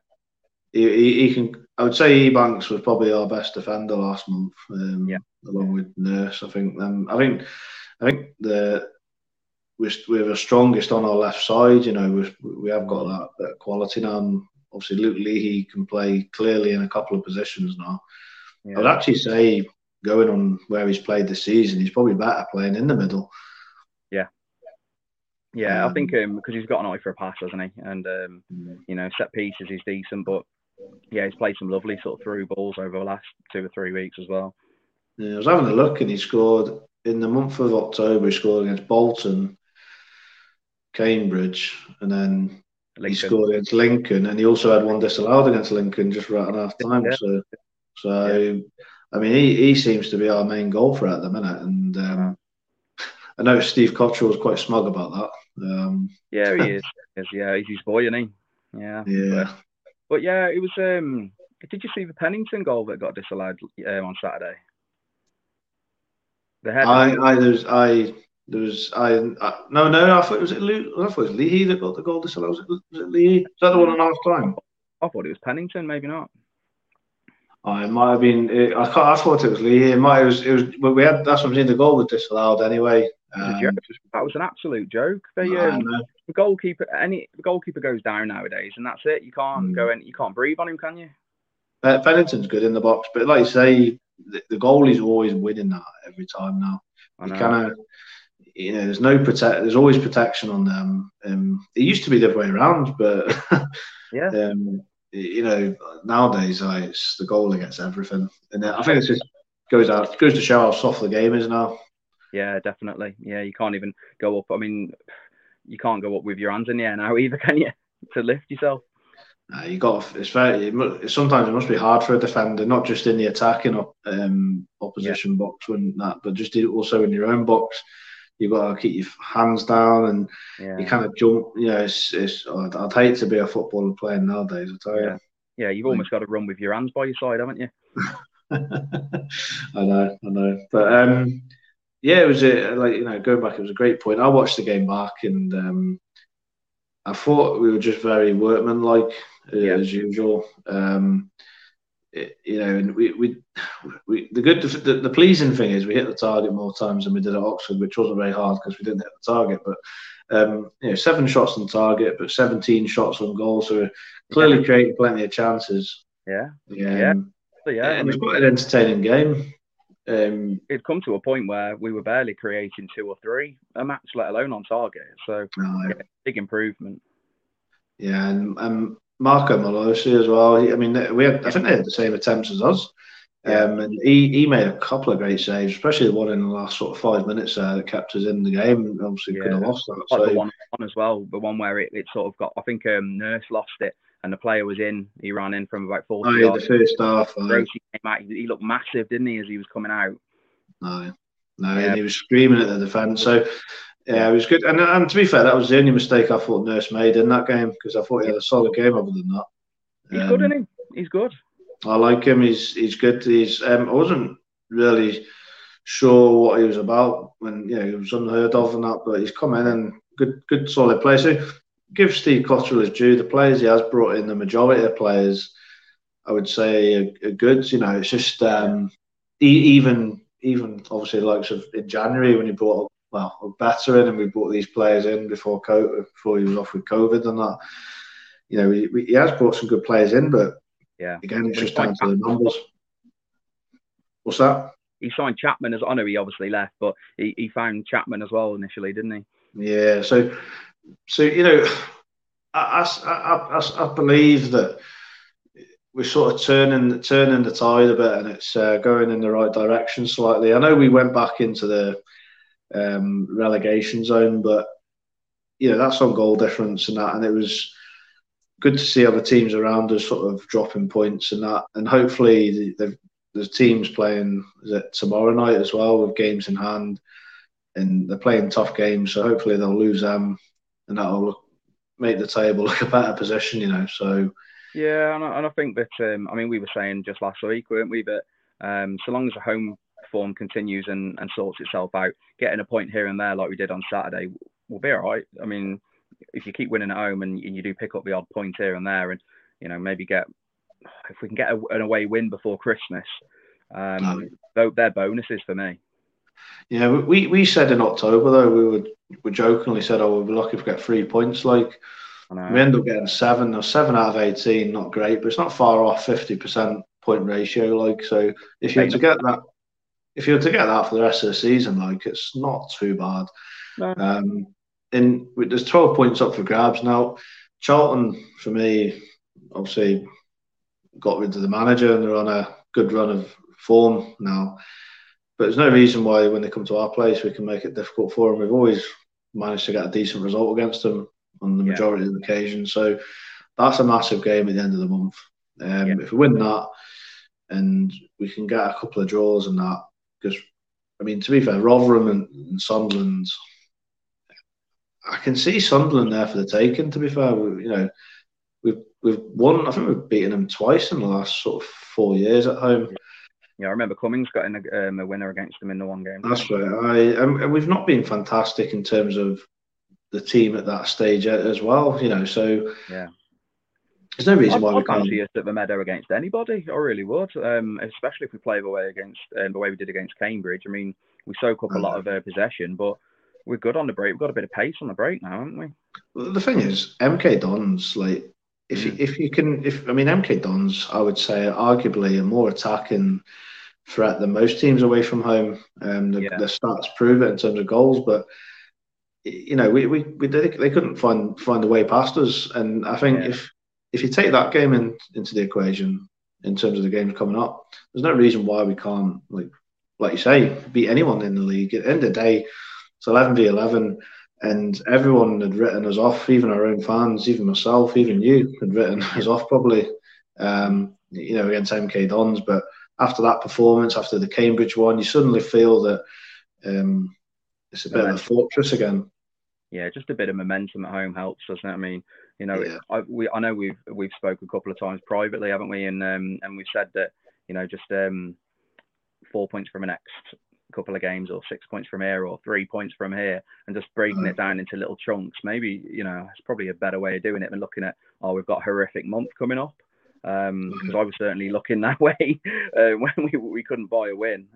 He can, I would say Ebanks was probably our best defender last month, along with Nurse, I think. I think we're the strongest on our left side, you know, we have got that quality now. Obviously, Luke Leahy can play clearly in a couple of positions now. Yeah. I would actually say, going on where he's played this season, he's probably better playing in the middle. Yeah. Yeah, I think because he's got an eye for a pass, hasn't he? And, set pieces, he's decent. But, yeah, he's played some lovely sort of through balls over the last 2 or 3 weeks as well. Yeah, I was having a look, and he scored in the month of October. He scored against Bolton, Cambridge, and then... Lincoln. He scored against Lincoln, and he also had one disallowed against Lincoln just right at half time. Yeah. So I mean, he seems to be our main goal threat at the minute. And I know Steve Cottrell is quite smug about that. Yeah, he is. Yeah, he's his boy, isn't he? Yeah. Yeah. But yeah, it was. Did you see the Pennington goal that got disallowed on Saturday? I thought it was Leahy that got the goal disallowed. Was it Leahy? Is that the one at half time? I thought it was Pennington, maybe not. It might have been. I thought it was Leahy. That's what I'm saying. The goal was disallowed anyway. That was an absolute joke. The goalkeeper. The goalkeeper goes down nowadays, and that's it. You can't go in. You can't breathe on him, can you? Pennington's good in the box, but like you say, the goalie's always winning that every time now. You know, there's always protection on them. It used to be the other way around, but nowadays it's the goal against everything. And I think it just goes to show how soft the game is now. Yeah, definitely. Yeah, you can't even go up. I mean, you can't go up with your hands in the air now either, can you? To lift yourself. You got. It's very. Sometimes it must be hard for a defender, not just in the attacking opposition box, but just also in your own box. You've got to keep your hands down, and you kind of jump. You know, I'd hate to be a footballer playing nowadays, I tell you. Yeah, you've almost got to run with your hands by your side, haven't you? I know. But it was going back. It was a great point. I watched the game back, and I thought we were just very workmanlike as usual. And we the pleasing thing is we hit the target more times than we did at Oxford, which wasn't very hard because we didn't hit the target. But 7 shots on target, but 17 shots on goal, so we're clearly creating plenty of chances. And it was quite an entertaining game. It'd come to a point where we were barely creating 2 or 3 a match, let alone on target. So big improvement. Yeah, and Marco Malosi as well. I think they had the same attempts as us, and he made a couple of great saves, especially the one in the last sort of 5 minutes that kept us in the game. Obviously, could have lost that. Like the one as well, the one where it sort of got. I think Nurse lost it, and the player was in. He ran in from about 40. The first half. Came out. He looked massive, didn't he, as he was coming out? And he was screaming at the defence. So. Yeah, it was good, and to be fair, that was the only mistake I thought Nurse made in that game, because I thought he had a solid game other than that. He's good, isn't he? He's good. I like him. He's good. I wasn't really sure what he was about when he was unheard of and that, but he's come in and good solid play. So give Steve Cottrell his due. The players he has brought in, the majority of players, I would say, are good. You know, it's just even obviously like in January when he brought up. Well, better in, and we brought these players in before he was off with COVID and that. You know, he has brought some good players in, but again, it's just down to the numbers. What's that? He signed Chapman as, I know he obviously left, but he found Chapman as well initially, didn't he? Yeah, so you know, I believe that we're sort of turning the tide a bit, and it's going in the right direction slightly. I know we went back into the relegation zone, but you know, that's on goal difference and that, and it was good to see other teams around us sort of dropping points and that, and hopefully the teams playing, is it tomorrow night as well, with games in hand, and they're playing tough games, so hopefully they'll lose them, and that'll make the table look a better position, you know. So yeah, and I think that I mean, we were saying just last week, weren't we, that so long as the home form continues and sorts itself out, getting a point here and there like we did on Saturday will be all right. I mean, if you keep winning at home and you do pick up the odd point here and there, and you know, maybe get, if we can get an away win before Christmas, they're bonuses for me. Yeah, we said in October though, we jokingly said, oh, we'll be lucky if we get 3 points. Like, we end up getting 7 out of 18, not great, but it's not far off 50% point ratio. Like, so if you were to get that, if you were to get that for the rest of the season, like, it's not too bad. No. And there's 12 points up for grabs now. Charlton, for me, obviously got rid of the manager and they're on a good run of form now. But there's no reason why when they come to our place, we can make it difficult for them. We've always managed to get a decent result against them on the majority of the occasions. So that's a massive game at the end of the month. If we win that and we can get a couple of draws and that, because, I mean, to be fair, Rotherham and Sunderland, I can see Sunderland there for the taking, to be fair. We, you know, we've won, I think we've beaten them twice in the last sort of 4 years at home. Yeah, I remember Cummings got in a winner against them in the one game. That's right. And we've not been fantastic in terms of the team at that stage as well, you know, so yeah, there's no reason why we can't see us at the Meadow against anybody. I really would, especially if we play the way we did against Cambridge. I mean, we soak up a lot of possession, but we're good on the break. We've got a bit of pace on the break now, haven't we? Well, the thing is, MK Dons, like, if MK Dons, I would say, arguably a more attacking threat than most teams away from home. The stats prove it in terms of goals, but you know, they couldn't find a way past us, and I think if you take that game into the equation in terms of the games coming up, there's no reason why we can't, like you say, beat anyone in the league. At the end of the day, it's 11v11, and everyone had written us off, even our own fans, even myself, even you had written us off probably, you know, against MK Dons. But after that performance, after the Cambridge one, you suddenly feel that it's a bit of a fortress again. Yeah, just a bit of momentum at home helps, doesn't it? I mean, you know, I know we've spoken a couple of times privately, haven't we? And we've said that, you know, just 4 points from the next couple of games, or 6 points from here, or 3 points from here, and just breaking it down into little chunks. Maybe, you know, it's probably a better way of doing it than looking at, oh, we've got a horrific month coming up. Because I was certainly looking that way when we couldn't buy a win.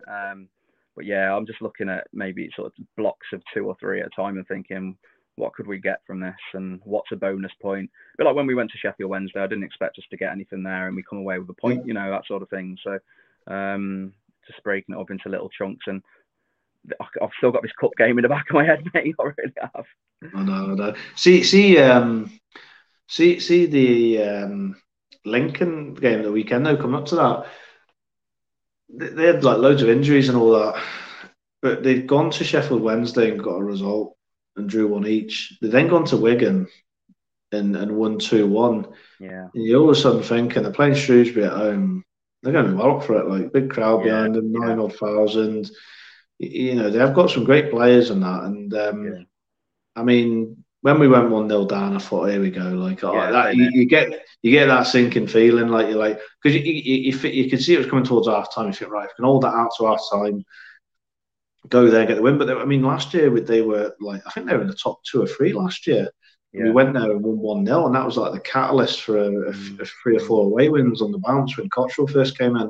But yeah, I'm just looking at maybe sort of blocks of 2 or 3 at a time and thinking, what could we get from this, and what's a bonus point? A bit like when we went to Sheffield Wednesday, I didn't expect us to get anything there, and we come away with a point, you know, that sort of thing. So just breaking it up into little chunks, and I've still got this cup game in the back of my head, mate. I really have. I know. See the Lincoln game of the weekend though. Come up to that. They had like loads of injuries and all that, but they've gone to Sheffield Wednesday and got a result and drew one each. They've then gone to Wigan and won 2-1. Yeah. And you're all of a sudden thinking, they're playing Shrewsbury at home, they're going to be well up for it, like, big crowd behind them, 9,000. You know, they have got some great players and that. And I mean, when we went 1-0 down, I thought, here we go. Like, that, you get that sinking feeling, like, you're like, because you could see it was coming towards half time. You think, right, if we can hold that out to half time, go there, get the win. But I mean, last year they were like, I think they were in the top 2 or 3 last year. Yeah. We went there and won 1-0, and that was like the catalyst for a 3 or 4 away wins on the bounce when Cottrell first came in.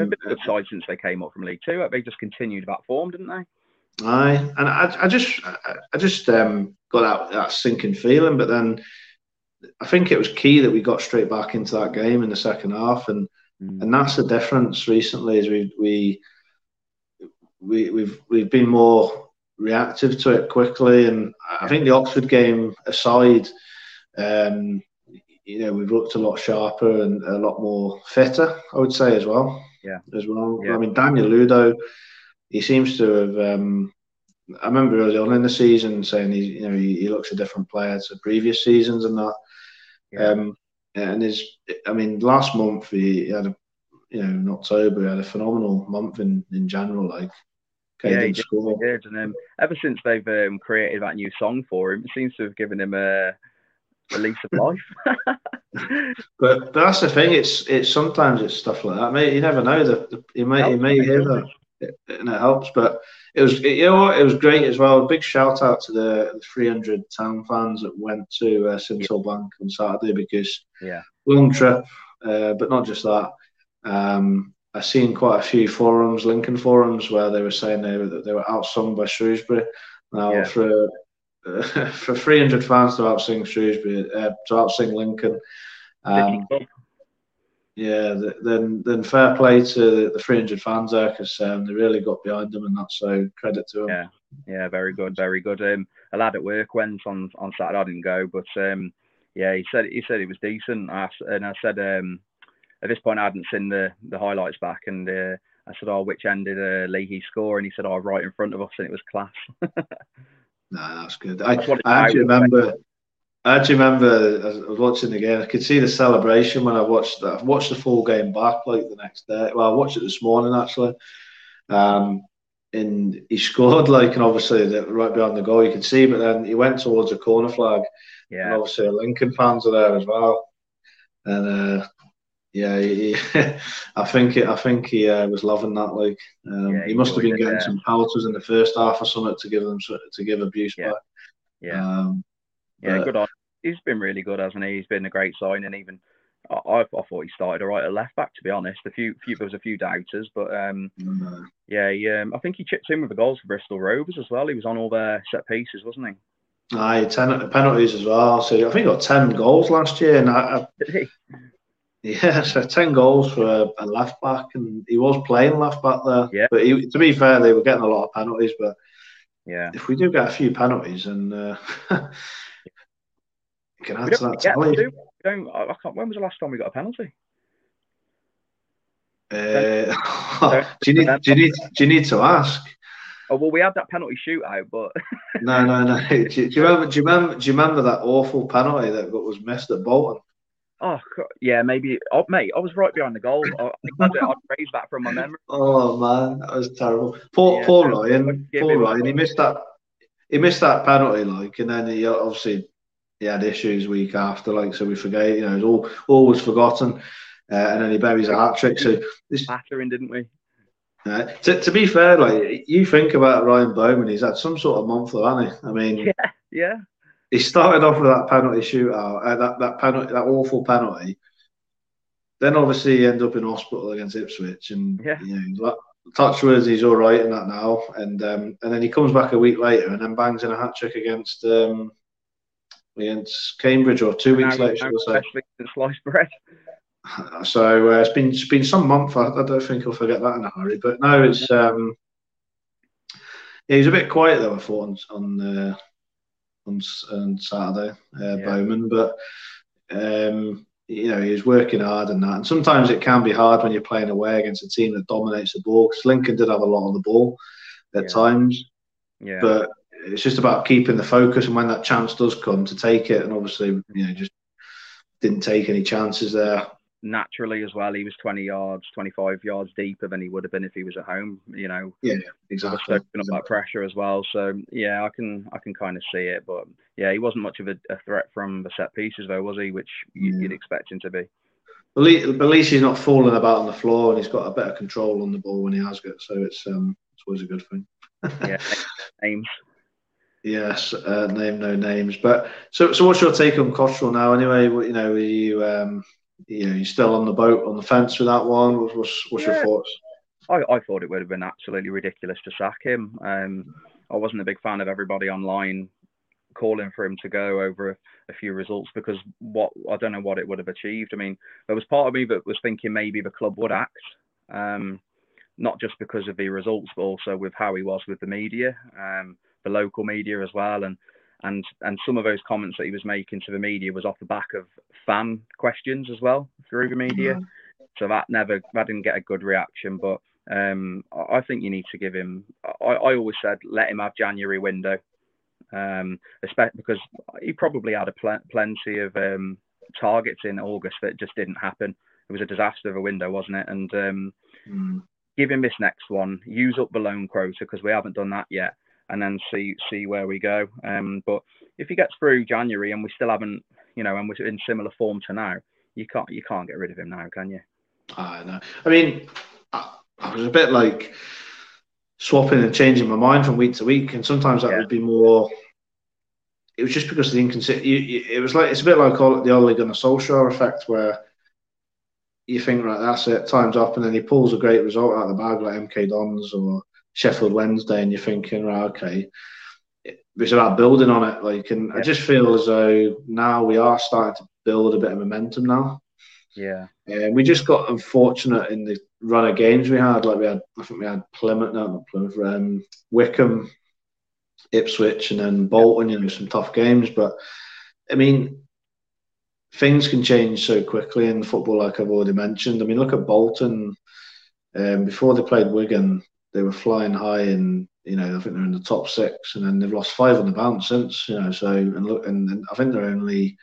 A bit of upside since they came up from League Two. They just continued that form, didn't they? Aye, and I just got that sinking feeling, but then I think it was key that we got straight back into that game in the second half, and And that's the difference recently, is we've been more reactive to it quickly. And I think the Oxford game aside, you know, we've looked a lot sharper and a lot more fitter, I would say, as well. Yeah. I mean, Daniel Ludo, he seems to have. I remember early on in the season saying he looks a different player to previous seasons and that. Yeah. And last month he had in October he had a phenomenal month in general. He did. And ever since they've created that new song for him, it seems to have given him a release of life. But that's the thing. It's sometimes it's stuff like that. Mate, you never know. You may hear that. And it helps, but it was great as well. A big shout out to the 300 town fans that went to Simsel Bank on Saturday, because long trip, but not just that. I've seen quite a few forums, Lincoln forums, where they were saying they were outsung by Shrewsbury. Now for 300 fans to outsing Shrewsbury, to outsing Lincoln. Then fair play to the 300 fans there, because they really got behind them, and that's so credit to them. Yeah, very good, very good. A lad at work went on Saturday. I didn't go, but he said it was decent. I said at this point I hadn't seen the highlights back, and I said, which end did Leahy score? And he said, right in front of us, and it was class. No, that's good. I actually remember as I was watching the game, I could see the celebration when I watched that. I've watched the full game back the next day. Well, I watched it this morning, actually. And he scored, and obviously right behind the goal you could see, but then he went towards a corner flag. Yeah. And obviously Lincoln fans are there as well. And I think he was loving that. He must have been getting some pelters in the first half or something to give abuse back. Yeah. Yeah, good on. He's been really good, hasn't he? He's been a great signing, and even I thought he started all right at left back, to be honest. There was a few doubters, but I think he chipped in with the goals for Bristol Rovers as well. He was on all their set pieces, wasn't he? Aye, 10 penalties as well. So I think he got 10 goals last year, and did he? Yeah, so 10 goals for a left back, and he was playing left back there. Yeah, but to be fair, they were getting a lot of penalties, but if we do get a few penalties, and can answer that tally. When was the last time we got a penalty? Do you need to ask? Oh well, we had that penalty shootout, but no. Do you remember that awful penalty that was missed at Bolton? Oh yeah, maybe. Oh, mate, I was right behind the goal. I'd raise that from my memory. Oh man, that was terrible. Poor Ryan. Poor Ryan. He missed that penalty, and then he obviously. He had issues week after, so we forget. It's all was forgotten, and then he buries a hat trick. So this battering, didn't we? To be fair, you think about Ryan Bowman, he's had some sort of month, hasn't he? I mean, yeah. He started off with that penalty shootout, that awful penalty. Then obviously he ended up in hospital against Ipswich, and touch words, he's all right in that now. And then he comes back a week later and then bangs in a hat trick against Cambridge, or 2 weeks later, especially since sliced bread. So it's been some month. I don't think I'll forget that in a hurry. But no, it's he was a bit quiet though, I thought, on Saturday, Bowman. But he was working hard and that. And sometimes it can be hard when you're playing away against a team that dominates the ball, because Lincoln did have a lot on the ball at times. Yeah, but. It's just about keeping the focus, and when that chance does come, to take it. And obviously, just didn't take any chances there. Naturally, as well, he was 25 yards deeper than he would have been if he was at home. Yeah, exactly. Soaking up that pressure as well. So I can kind of see it. But he wasn't much of a threat from the set pieces, though, was he? Which you'd expect him to be. But at least he's not falling about on the floor, and he's got a better control on the ball when he has got. So it's always a good thing. Yeah, aims. Yes, name no names. But so what's your take on Cottrell now? Anyway, are you you still on the boat, on the fence with that one? What's your thoughts? I thought it would have been absolutely ridiculous to sack him. I wasn't a big fan of everybody online calling for him to go over a few results, because what I don't know what it would have achieved. I mean, there was part of me that was thinking maybe the club would act, not just because of the results, but also with how he was with the media, the local media as well, and some of those comments that he was making to the media was off the back of fan questions as well through the media. Mm-hmm. So that didn't get a good reaction, but I think you need to give him. I always said let him have January window, because he probably had a plenty of targets in August that just didn't happen. It was a disaster of a window, wasn't it? And give him this next one. Use up the loan quota, because we haven't done that yet, and then see where we go. But if he gets through January and we still haven't, and we're in similar form to now, you can't get rid of him now, can you? I know. I mean, I was a bit like swapping and changing my mind from week to week, and sometimes that would be more. It was just because of the inconsistency. It was like, it's a bit like the Ole Gunnar Solskjaer effect, where you think, right, that's it, time's up, and then he pulls a great result out of the bag like MK Dons or Sheffield Wednesday, and you're thinking, right, okay, it's about building on it. I just feel as though now we are starting to build a bit of momentum now. Yeah, we just got unfortunate in the run of games we had. I think we had Plymouth, Wickham, Ipswich, and then Bolton. Some tough games, but I mean, things can change so quickly in football, like I've already mentioned. I mean, look at Bolton. Before they played Wigan, they were flying high, and I think they're in the top six, and then they've lost 5 on the bounce since. So and I think they're only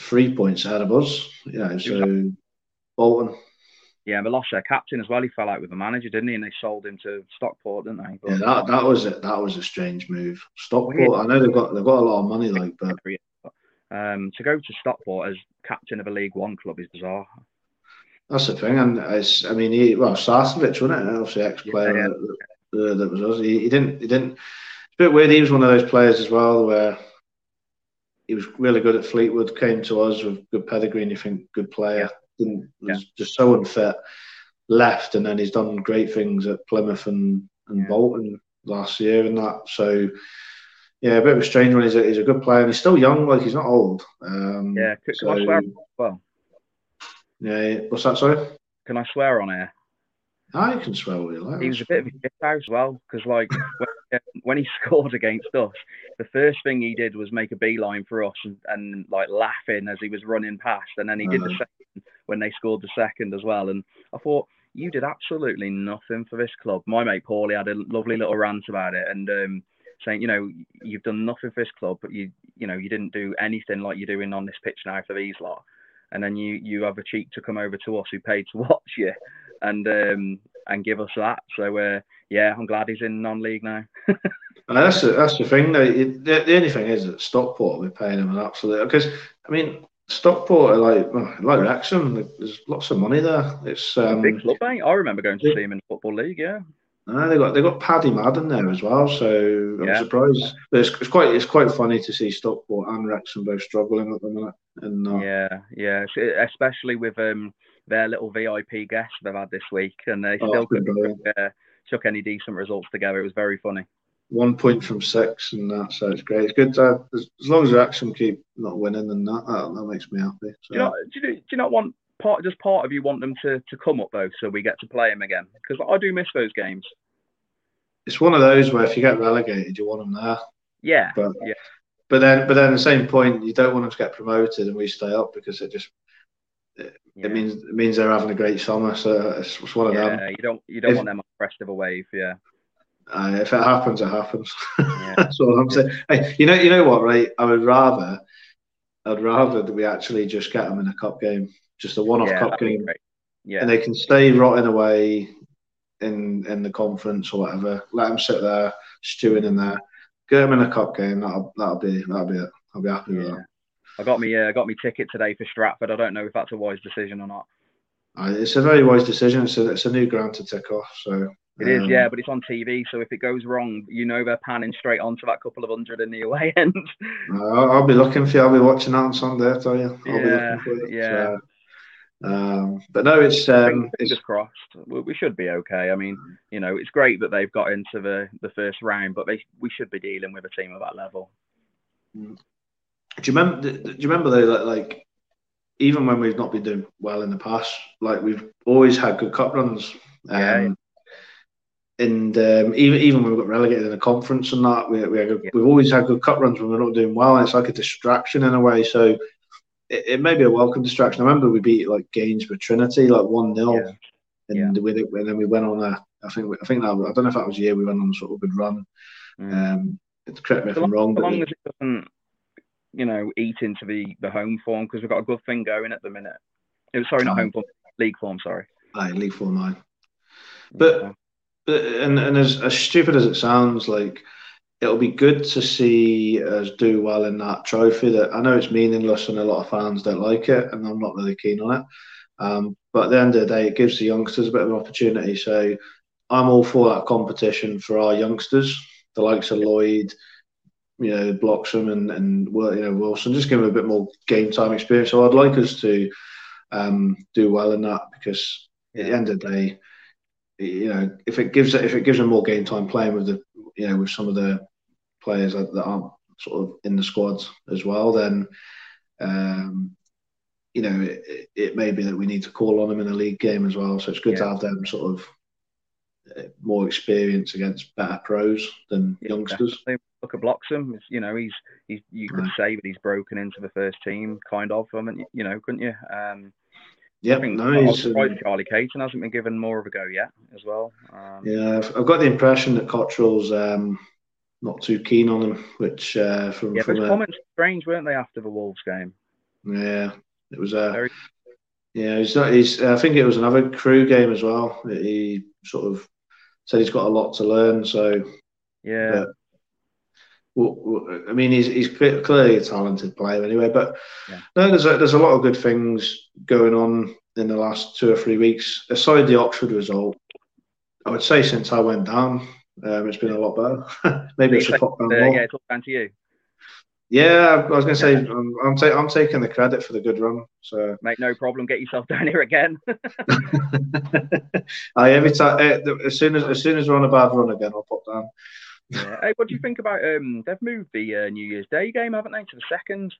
3 points ahead of us. So Bolton. Yeah, they lost their captain as well. He fell out with the manager, didn't he? And they sold him to Stockport, didn't they? But yeah, that was it. That was a strange move. Stockport. I know they've got a lot of money, but to go to Stockport as captain of a League One club is bizarre. That's the thing, and it's. I mean, Sarcevic, wasn't it? Obviously, ex-player that was us. He didn't. It's a bit weird. He was one of those players as well where he was really good at Fleetwood, came to us with good pedigree, and you think good player. Was just so unfit, left, and then he's done great things at Plymouth and Bolton last year and that. So yeah, a bit of a strange one. He's a good player, and he's still young. He's not old. Can I swear on it as well? Yeah, what's that? Sorry, can I swear on air? I can swear all you like. He was a bit of a shit house as well, because when he scored against us, the first thing he did was make a beeline for us and laughing as he was running past, and then he did the second when they scored the second as well. And I thought, you did absolutely nothing for this club. My mate Paulie had a lovely little rant about it, and saying, you've done nothing for this club, but you didn't do anything like you're doing on this pitch now for these lot. And then you have a cheek to come over to us who paid to watch you and give us that. So I'm glad he's in non-league now. And that's the thing. The only thing is that Stockport will be paying him an absolute, because I mean, Stockport are like Wrexham. There's lots of money there. It's big club, mate. I remember going to see him in the Football League. Yeah. No, they got Paddy Madden there as well. So I'm surprised. But it's quite funny to see Stockport and Wrexham both struggling at the minute. And especially with their little VIP guests they've had this week, and they still couldn't chuck any decent results together. It was very funny. 1 point from 6 and that, so it's great. It's good to have, as long as Wrexham keep not winning and that makes me happy. So. Do you not want part of you want them to come up though, so we get to play them again? Because I do miss those games. It's one of those where if you get relegated, you want them there. Yeah. But then at the same point, you don't want them to get promoted and we stay up, because it just. It means they're having a great summer, so it's one of them. Yeah, you don't want them on the crest of a wave. Yeah, if it happens, it happens. Yeah. That's all I'm saying. Hey, you know what, right? I'd rather that we actually just get them in a cup game, just a one-off cup game, and they can stay rotting away in the conference or whatever. Let them sit there stewing in there. Get them in a cup game. That'll be it. I'll be happy with that. I got me ticket today for Stratford. I don't know if that's a wise decision or not. It's a very wise decision. So it's a new ground to tick off. So it is, but it's on TV. So if it goes wrong, they're panning straight onto that couple of hundred in the away end. I'll be looking for you. I'll be watching that on Sunday. I tell you. I'll be looking for you. So, but no, it's fingers crossed. We should be okay. I mean, it's great that they've got into the first round, but we should be dealing with a team of that level. Do you remember though that, like, even when we've not been doing well in the past, like, we've always had good cup runs. And even when we got relegated in the conference and that, we've always had good cup runs when we're not doing well, and it's like a distraction in a way. So it may be a welcome distraction. I remember we beat like Gainsborough Trinity like 1-0, and then we went on a. I think that, I don't know if that was the year we went on sort of a good run. Correct me if I'm wrong, but as long as it doesn't, eat into the home form, because we've got a good thing going at the minute. Not home form, league form. League form, mine. But as stupid as it sounds, like, it'll be good to see us do well in that trophy. That I know it's meaningless and a lot of fans don't like it, and I'm not really keen on it. But at the end of the day, it gives the youngsters a bit of an opportunity. So I'm all for that competition for our youngsters, the likes of Lloyd, Bloxham and Wilson. Just give them a bit more game time experience. So I'd like us to do well in that, because at the end of the day, if it gives them more game time playing with the with some of the players that aren't sort of in the squad as well, then it may be that we need to call on them in a league game as well. So it's good to have them sort of more experience against better pros than youngsters. Definitely. Look at Bloxham, you could say that he's broken into the first team, kind of, couldn't you? I'm surprised Charlie Caton hasn't been given more of a go yet as well. I've got the impression that Cottrell's not too keen on him, which his comments were strange, weren't they, after the Wolves game? Yeah, it was I think it was another Crew game as well. He sort of said he's got a lot to learn. So yeah. He's clearly a talented player anyway, but no, there's a lot of good things going on in the last 2 or 3 weeks. Aside the Oxford result, I would say since I went down, it's been a lot better. Maybe it's pop down more. Yeah, it's all down to you. Yeah, I was going to say I'm taking the credit for the good run. So mate, no problem. Get yourself down here again. Every time, as soon as we're on a bad run again, I'll pop down. Yeah. Hey, what do you think about they've moved the New Year's Day game, haven't they, to the 2nd?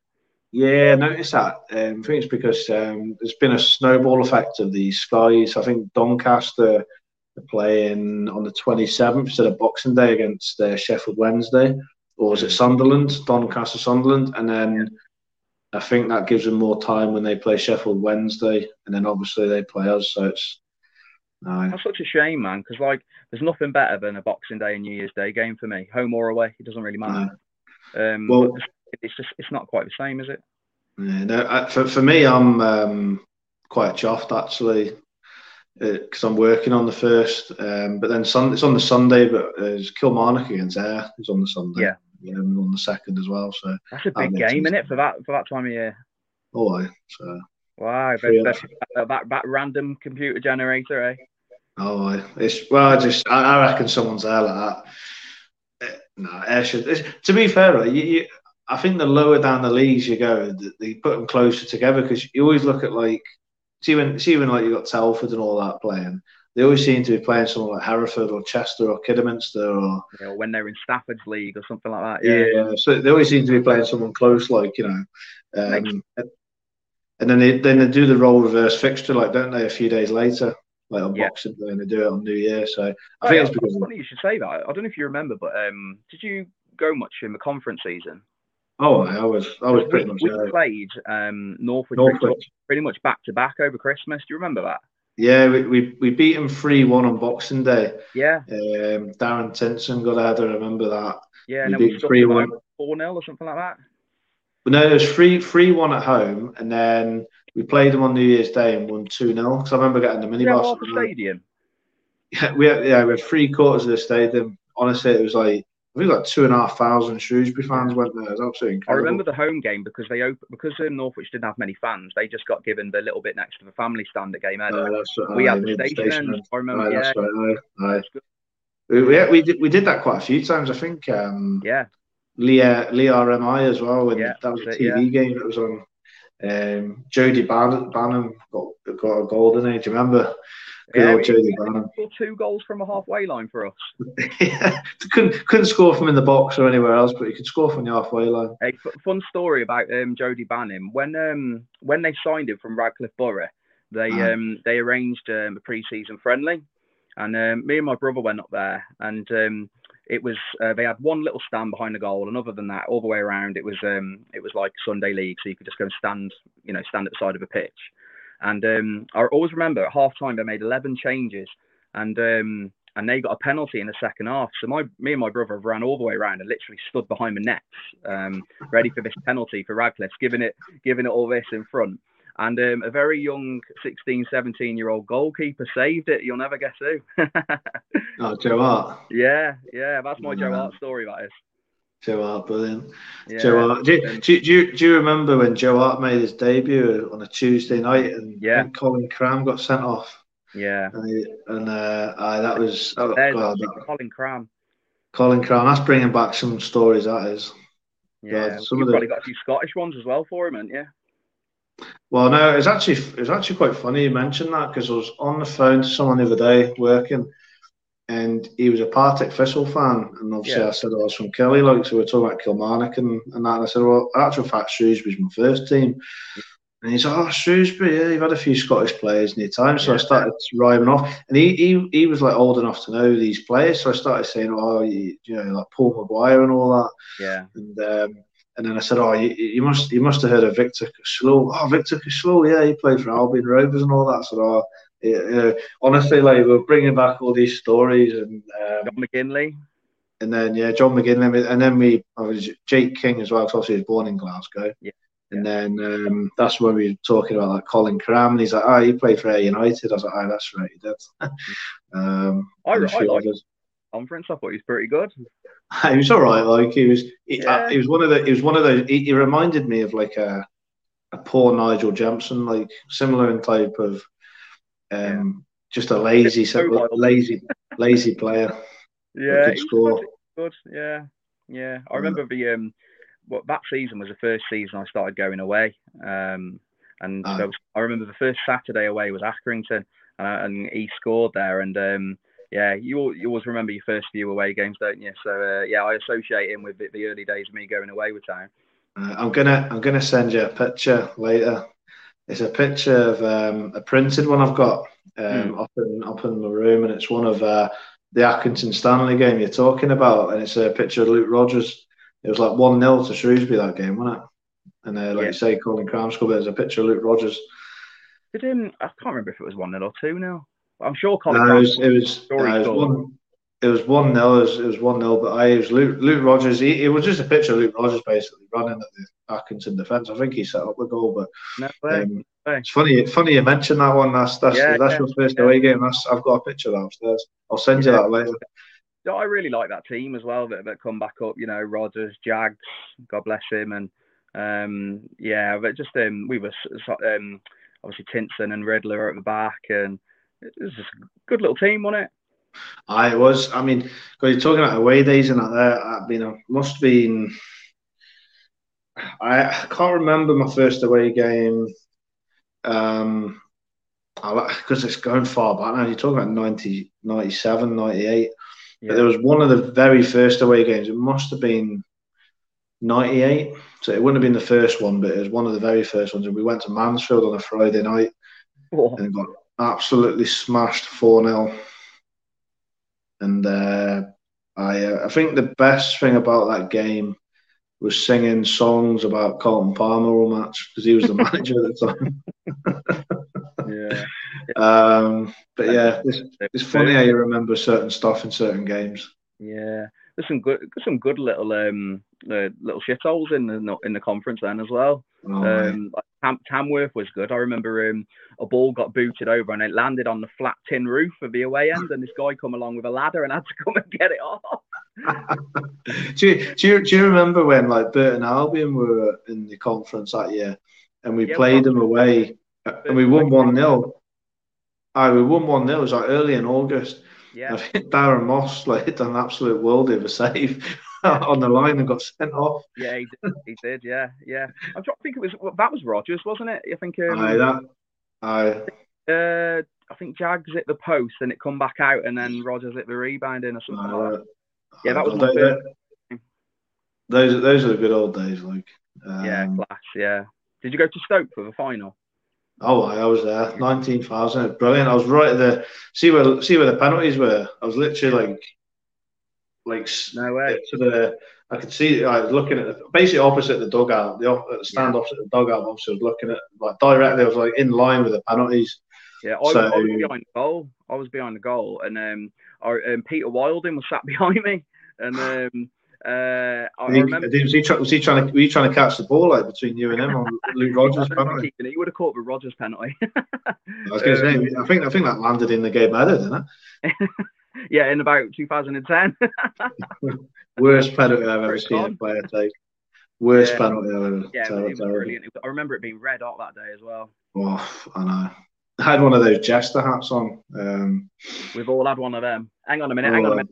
Yeah, I noticed that. I think it's because there's been a snowball effect of the Skies. I think Doncaster are playing on the 27th instead of Boxing Day against Sheffield Wednesday, or was it Sunderland? Doncaster, Sunderland, and then I think that gives them more time when they play Sheffield Wednesday, and then obviously they play us. So it's. No. That's such a shame, man, because there's nothing better than a Boxing Day and New Year's Day game for me, home or away. It doesn't really matter. No. It's not quite the same, is it? Yeah, no, for me, I'm quite chuffed, actually, because I'm working on the 1st. But then it's on the Sunday, but it's Kilmarnock against Ayr. It's on the Sunday. Yeah. On the 2nd as well. So that's a big game, isn't it, for that time of year? Oh, yeah. So. Wow, that random computer generator, eh? Oh, it's I reckon someone's there like that. To be fair, right, I think the lower down the leagues you go, they put them closer together, because you always look at you got Telford and all that playing. They always seem to be playing someone like Hereford or Chester or Kidderminster or when they're in Stafford's league or something like that. Yeah. So they always seem to be playing someone close, and then they do the role reverse fixture, don't they, a few days later, on Boxing Day, and they do it on New Year. So I think it's because... It's funny you should say that. I don't know if you remember, but did you go much in the conference season? Oh, I was pretty much... We played Northwich pretty much back-to-back over Christmas. Do you remember that? Yeah, we beat them 3-1 on Boxing Day. Yeah. Darren Tinson got ahead, I remember that. Yeah, and then we 3-1. 4-0 or something like that. No, it was 3-1 at home, and then we played them on New Year's Day and won 2-0. Because I remember getting the minibus. Yeah, stadium. We had 3/4 of the stadium. Honestly, it was I think 2,500 Shrewsbury fans went there. It was absolutely incredible. I remember the home game because Northwich didn't have many fans. They just got given the little bit next to the family stand at game end. We had the station. I remember. We did that quite a few times, I think. Lee RMI as well, and that was a TV game that was on. Jodie Bannon got a goal, didn't he? Do you remember? Two goals from a halfway line for us. Yeah, couldn't score from in the box or anywhere else, but you could score from the halfway line. A fun story about Jody Banham. When they signed him from Radcliffe Borough, they arranged a pre-season friendly, and me and my brother went up there, and it was they had one little stand behind the goal, and other than that, all the way around, it was like Sunday league, so you could just go and stand at the side of a pitch. And I always remember at half time they made 11 changes, and they got a penalty in the second half. So me and my brother ran all the way around and literally stood behind the nets, ready for this penalty for Radcliffe, giving it all this in front. And a very young 16, 17-year-old goalkeeper saved it. You'll never guess who. Oh, Joe Hart. Yeah, that's my Joe Hart story, that is. Joe Hart, brilliant. Yeah. Joe Hart. Do you remember when Joe Hart made his debut on a Tuesday night and Colin Cram got sent off? Yeah. Colin Cram. Colin Cram. That's bringing back some stories, that is. Yeah. God, you've probably got a few Scottish ones as well for him, haven't you? Well, no, it's actually quite funny you mentioned that, because I was on the phone to someone the other day working, and he was a Partick Thistle fan, and obviously I said I was from Kelly, so we're talking about Kilmarnock and that, and I said, well, actual fact, Shrewsbury's my first team, and he's like, oh, Shrewsbury, yeah, you've had a few Scottish players in your time, so I started rhyming off, and he was like old enough to know these players, so I started saying, oh, you know, like Paul Maguire and all that, and then I said, oh, you must have heard of Victor Caslow. Oh, Victor Caslow, yeah, he played for Albion Rovers and all that. I said, oh, yeah. Honestly, like, we're bringing back all these stories. And John McGinley. And then, John McGinley. And then Jake King as well, because obviously he was born in Glasgow. Yeah. And then that's when we were talking about like Colin Cram, and he's like, oh, he played for Ayr United. I was like, oh, that's right, he did. Conference, I thought he was pretty good. He was all right. Like he was one of those. He reminded me of like a poor Nigel Jampson, like similar in type of just a lazy player. Yeah, good score. Good. Yeah. I remember that season was the first season I started going away, and I remember the first Saturday away was Accrington, and he scored there, and. Yeah, you always remember your first few away games, don't you? So I associate him with the early days of me going away with town. I'm gonna send you a picture later. It's a picture of a printed one I've got up in my room, and it's one of the Accrington Stanley game you're talking about, and it's a picture of Luke Rogers. It was like 1-0 to Shrewsbury that game, wasn't it? And you say, Colin Cram scored, but there's a picture of Luke Rogers. I can't remember if it was 1-0 or 2-0. I'm sure Colin. No, it was 1-0. It was 1-0. But it was Luke Rogers. It was just a picture of Luke Rogers basically running at the Accrington defence. I think he set up the goal. But no way. It's funny you mentioned that one. That's your first away game. I've got a picture of that upstairs. I'll send you that later. I really like that team as well that come back up. You know, Rogers, Jags, God bless him, and but just we were obviously Tinson and Riddler at the back and. It was just a good little team, wasn't it? It was. I mean, because you're talking about away days and that there, I can't remember my first away game. Because it's going far back now. You're talking about 90, 97, 98. Yeah. But there was one of the very first away games. It must have been 98. So it wouldn't have been the first one, but it was one of the very first ones. And we went to Mansfield on a Friday night and got absolutely smashed 4-0, and I think the best thing about that game was singing songs about Colton Palmer all match, because he was the manager at the time. But yeah, it's funny how you remember certain stuff in certain games. Yeah, there's some good little little shitholes in the conference then as well. Tamworth was good. I remember a ball got booted over and it landed on the flat tin roof of the away end, and this guy come along with a ladder and had to come and get it off. do you remember when like Burton Albion were in the conference that year, and we played them away and we won 1-0? We won 1-0. It was like early in August. Yeah, I think Darren Moss like done an absolute worldie of a save. On the line and got sent off. Yeah, he did. Yeah. I'm trying to think. That was Rogers, wasn't it? I think. I think Jags hit the post and it come back out, and then Rogers hit the rebound in or something like that. Yeah, that was my favorite. Those are the good old days, Luke. Yeah, class. Yeah. Did you go to Stoke for the final? Oh, I was there. 19,000. Brilliant. I was right there. See where the penalties were. I was literally like no way to the. I could see. I was looking at basically opposite the dugout. The stand opposite the dugout. Obviously, I was looking at directly. I was in line with the penalties. Yeah, I was behind the goal. And Peter Wilding was sat behind me. And I remember. Were you trying to catch the ball like between you and him on Luke Rogers' penalty? He would have caught the Rogers penalty. I think that landed in the game header, didn't it? Yeah, in about 2010. Worst penalty I've ever seen a player take. Worst penalty I've ever. Yeah, it was brilliant. I remember it being red hot that day as well. Oh, I know. I had one of those jester hats on. We've all had one of them. Hang on a minute.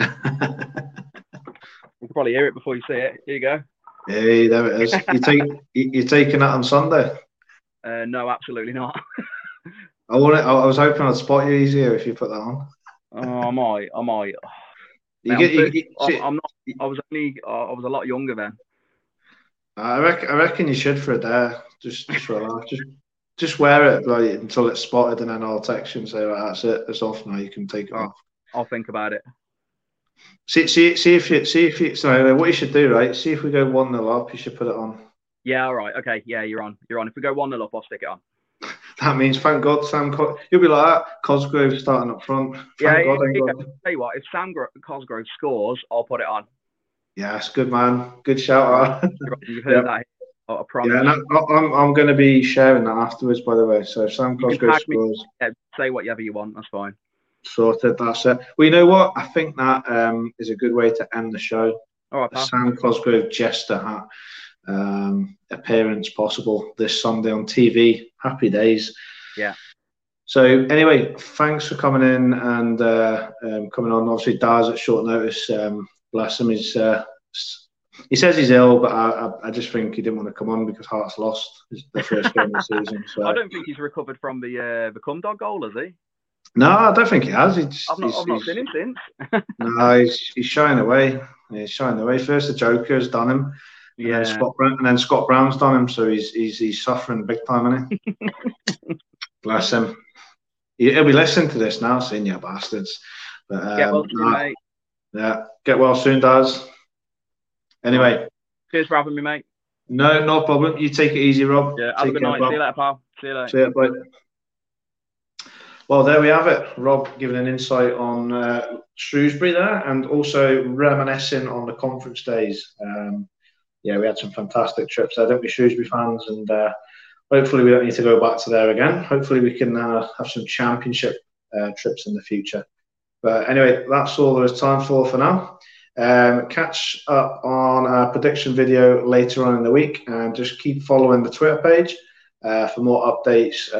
You can probably hear it before you see it. Here you go. Hey, there it is. You're taking that on Sunday? No, absolutely not. I was hoping I'd spot you easier if you put that on. Oh, I might. I was a lot younger then. I reckon you should for a day. Just relax. Just wear it like, until it's spotted, and then I'll text you and say, right, that's it, it's off now, you can take it off. I'll think about it. Sorry, what you should do, right? See if we go 1-0 up, you should put it on. Yeah, all right, okay, yeah, you're on. If we go 1-0 up, I'll stick it on. That means, thank God, you'll be like that, Cosgrove starting up front. Thank God. Tell you what, if Sam Cosgrove scores, I'll put it on. Yes, good man, good shout out. You've heard that. I promise. Yeah, and I'm going to be sharing that afterwards, by the way. So if Sam Cosgrove scores, say whatever you want. That's fine. Sorted. That's it. Well, you know what? I think that is a good way to end the show. All right, Sam Cosgrove jester hat appearance possible this Sunday on TV. Happy days. Yeah. So anyway, thanks for coming in and coming on. Obviously, Daz at short notice. Bless him. He says he's ill, but I just think he didn't want to come on because Hearts lost the first game of the season. So. I don't think he's recovered from the Cumdog goal, has he? No, I don't think he has. I've not seen him since. No, he's shying away. He's shying away. First the Joker's done him, yeah. and then Scott Brown's done him, so he's suffering big time, isn't he? Bless him. He'll be listening to this now, saying, you bastards. But, get well soon, mate. Yeah, get well soon, Daz. Anyway, cheers for having me, mate. No, no problem. You take it easy, Rob. Yeah, have a good night. See you later, pal. See you later. See you, bye. Well, there we have it. Rob giving an insight on Shrewsbury there, and also reminiscing on the conference days. Yeah, we had some fantastic trips there, don't we, Shrewsbury fans? And hopefully we don't need to go back to there again. Hopefully we can have some championship trips in the future. But anyway, that's all there is time for now. Catch up on our prediction video later on in the week, and just keep following the Twitter page for more updates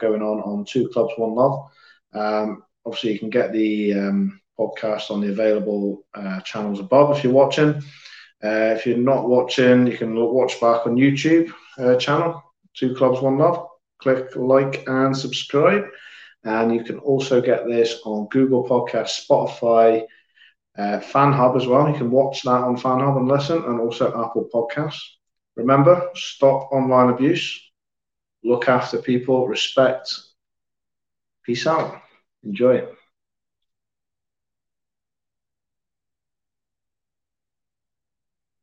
going on Two Clubs, One Love. Obviously, you can get the podcast on the available channels above if you're watching. If you're not watching, you can watch back on YouTube channel, Two Clubs, One Love. Click like and subscribe. And you can also get this on Google Podcasts, Spotify, FanHub as well. You can watch that on FanHub and listen, and also Apple Podcasts. Remember, stop online abuse, look after people, respect. Peace out. Enjoy it.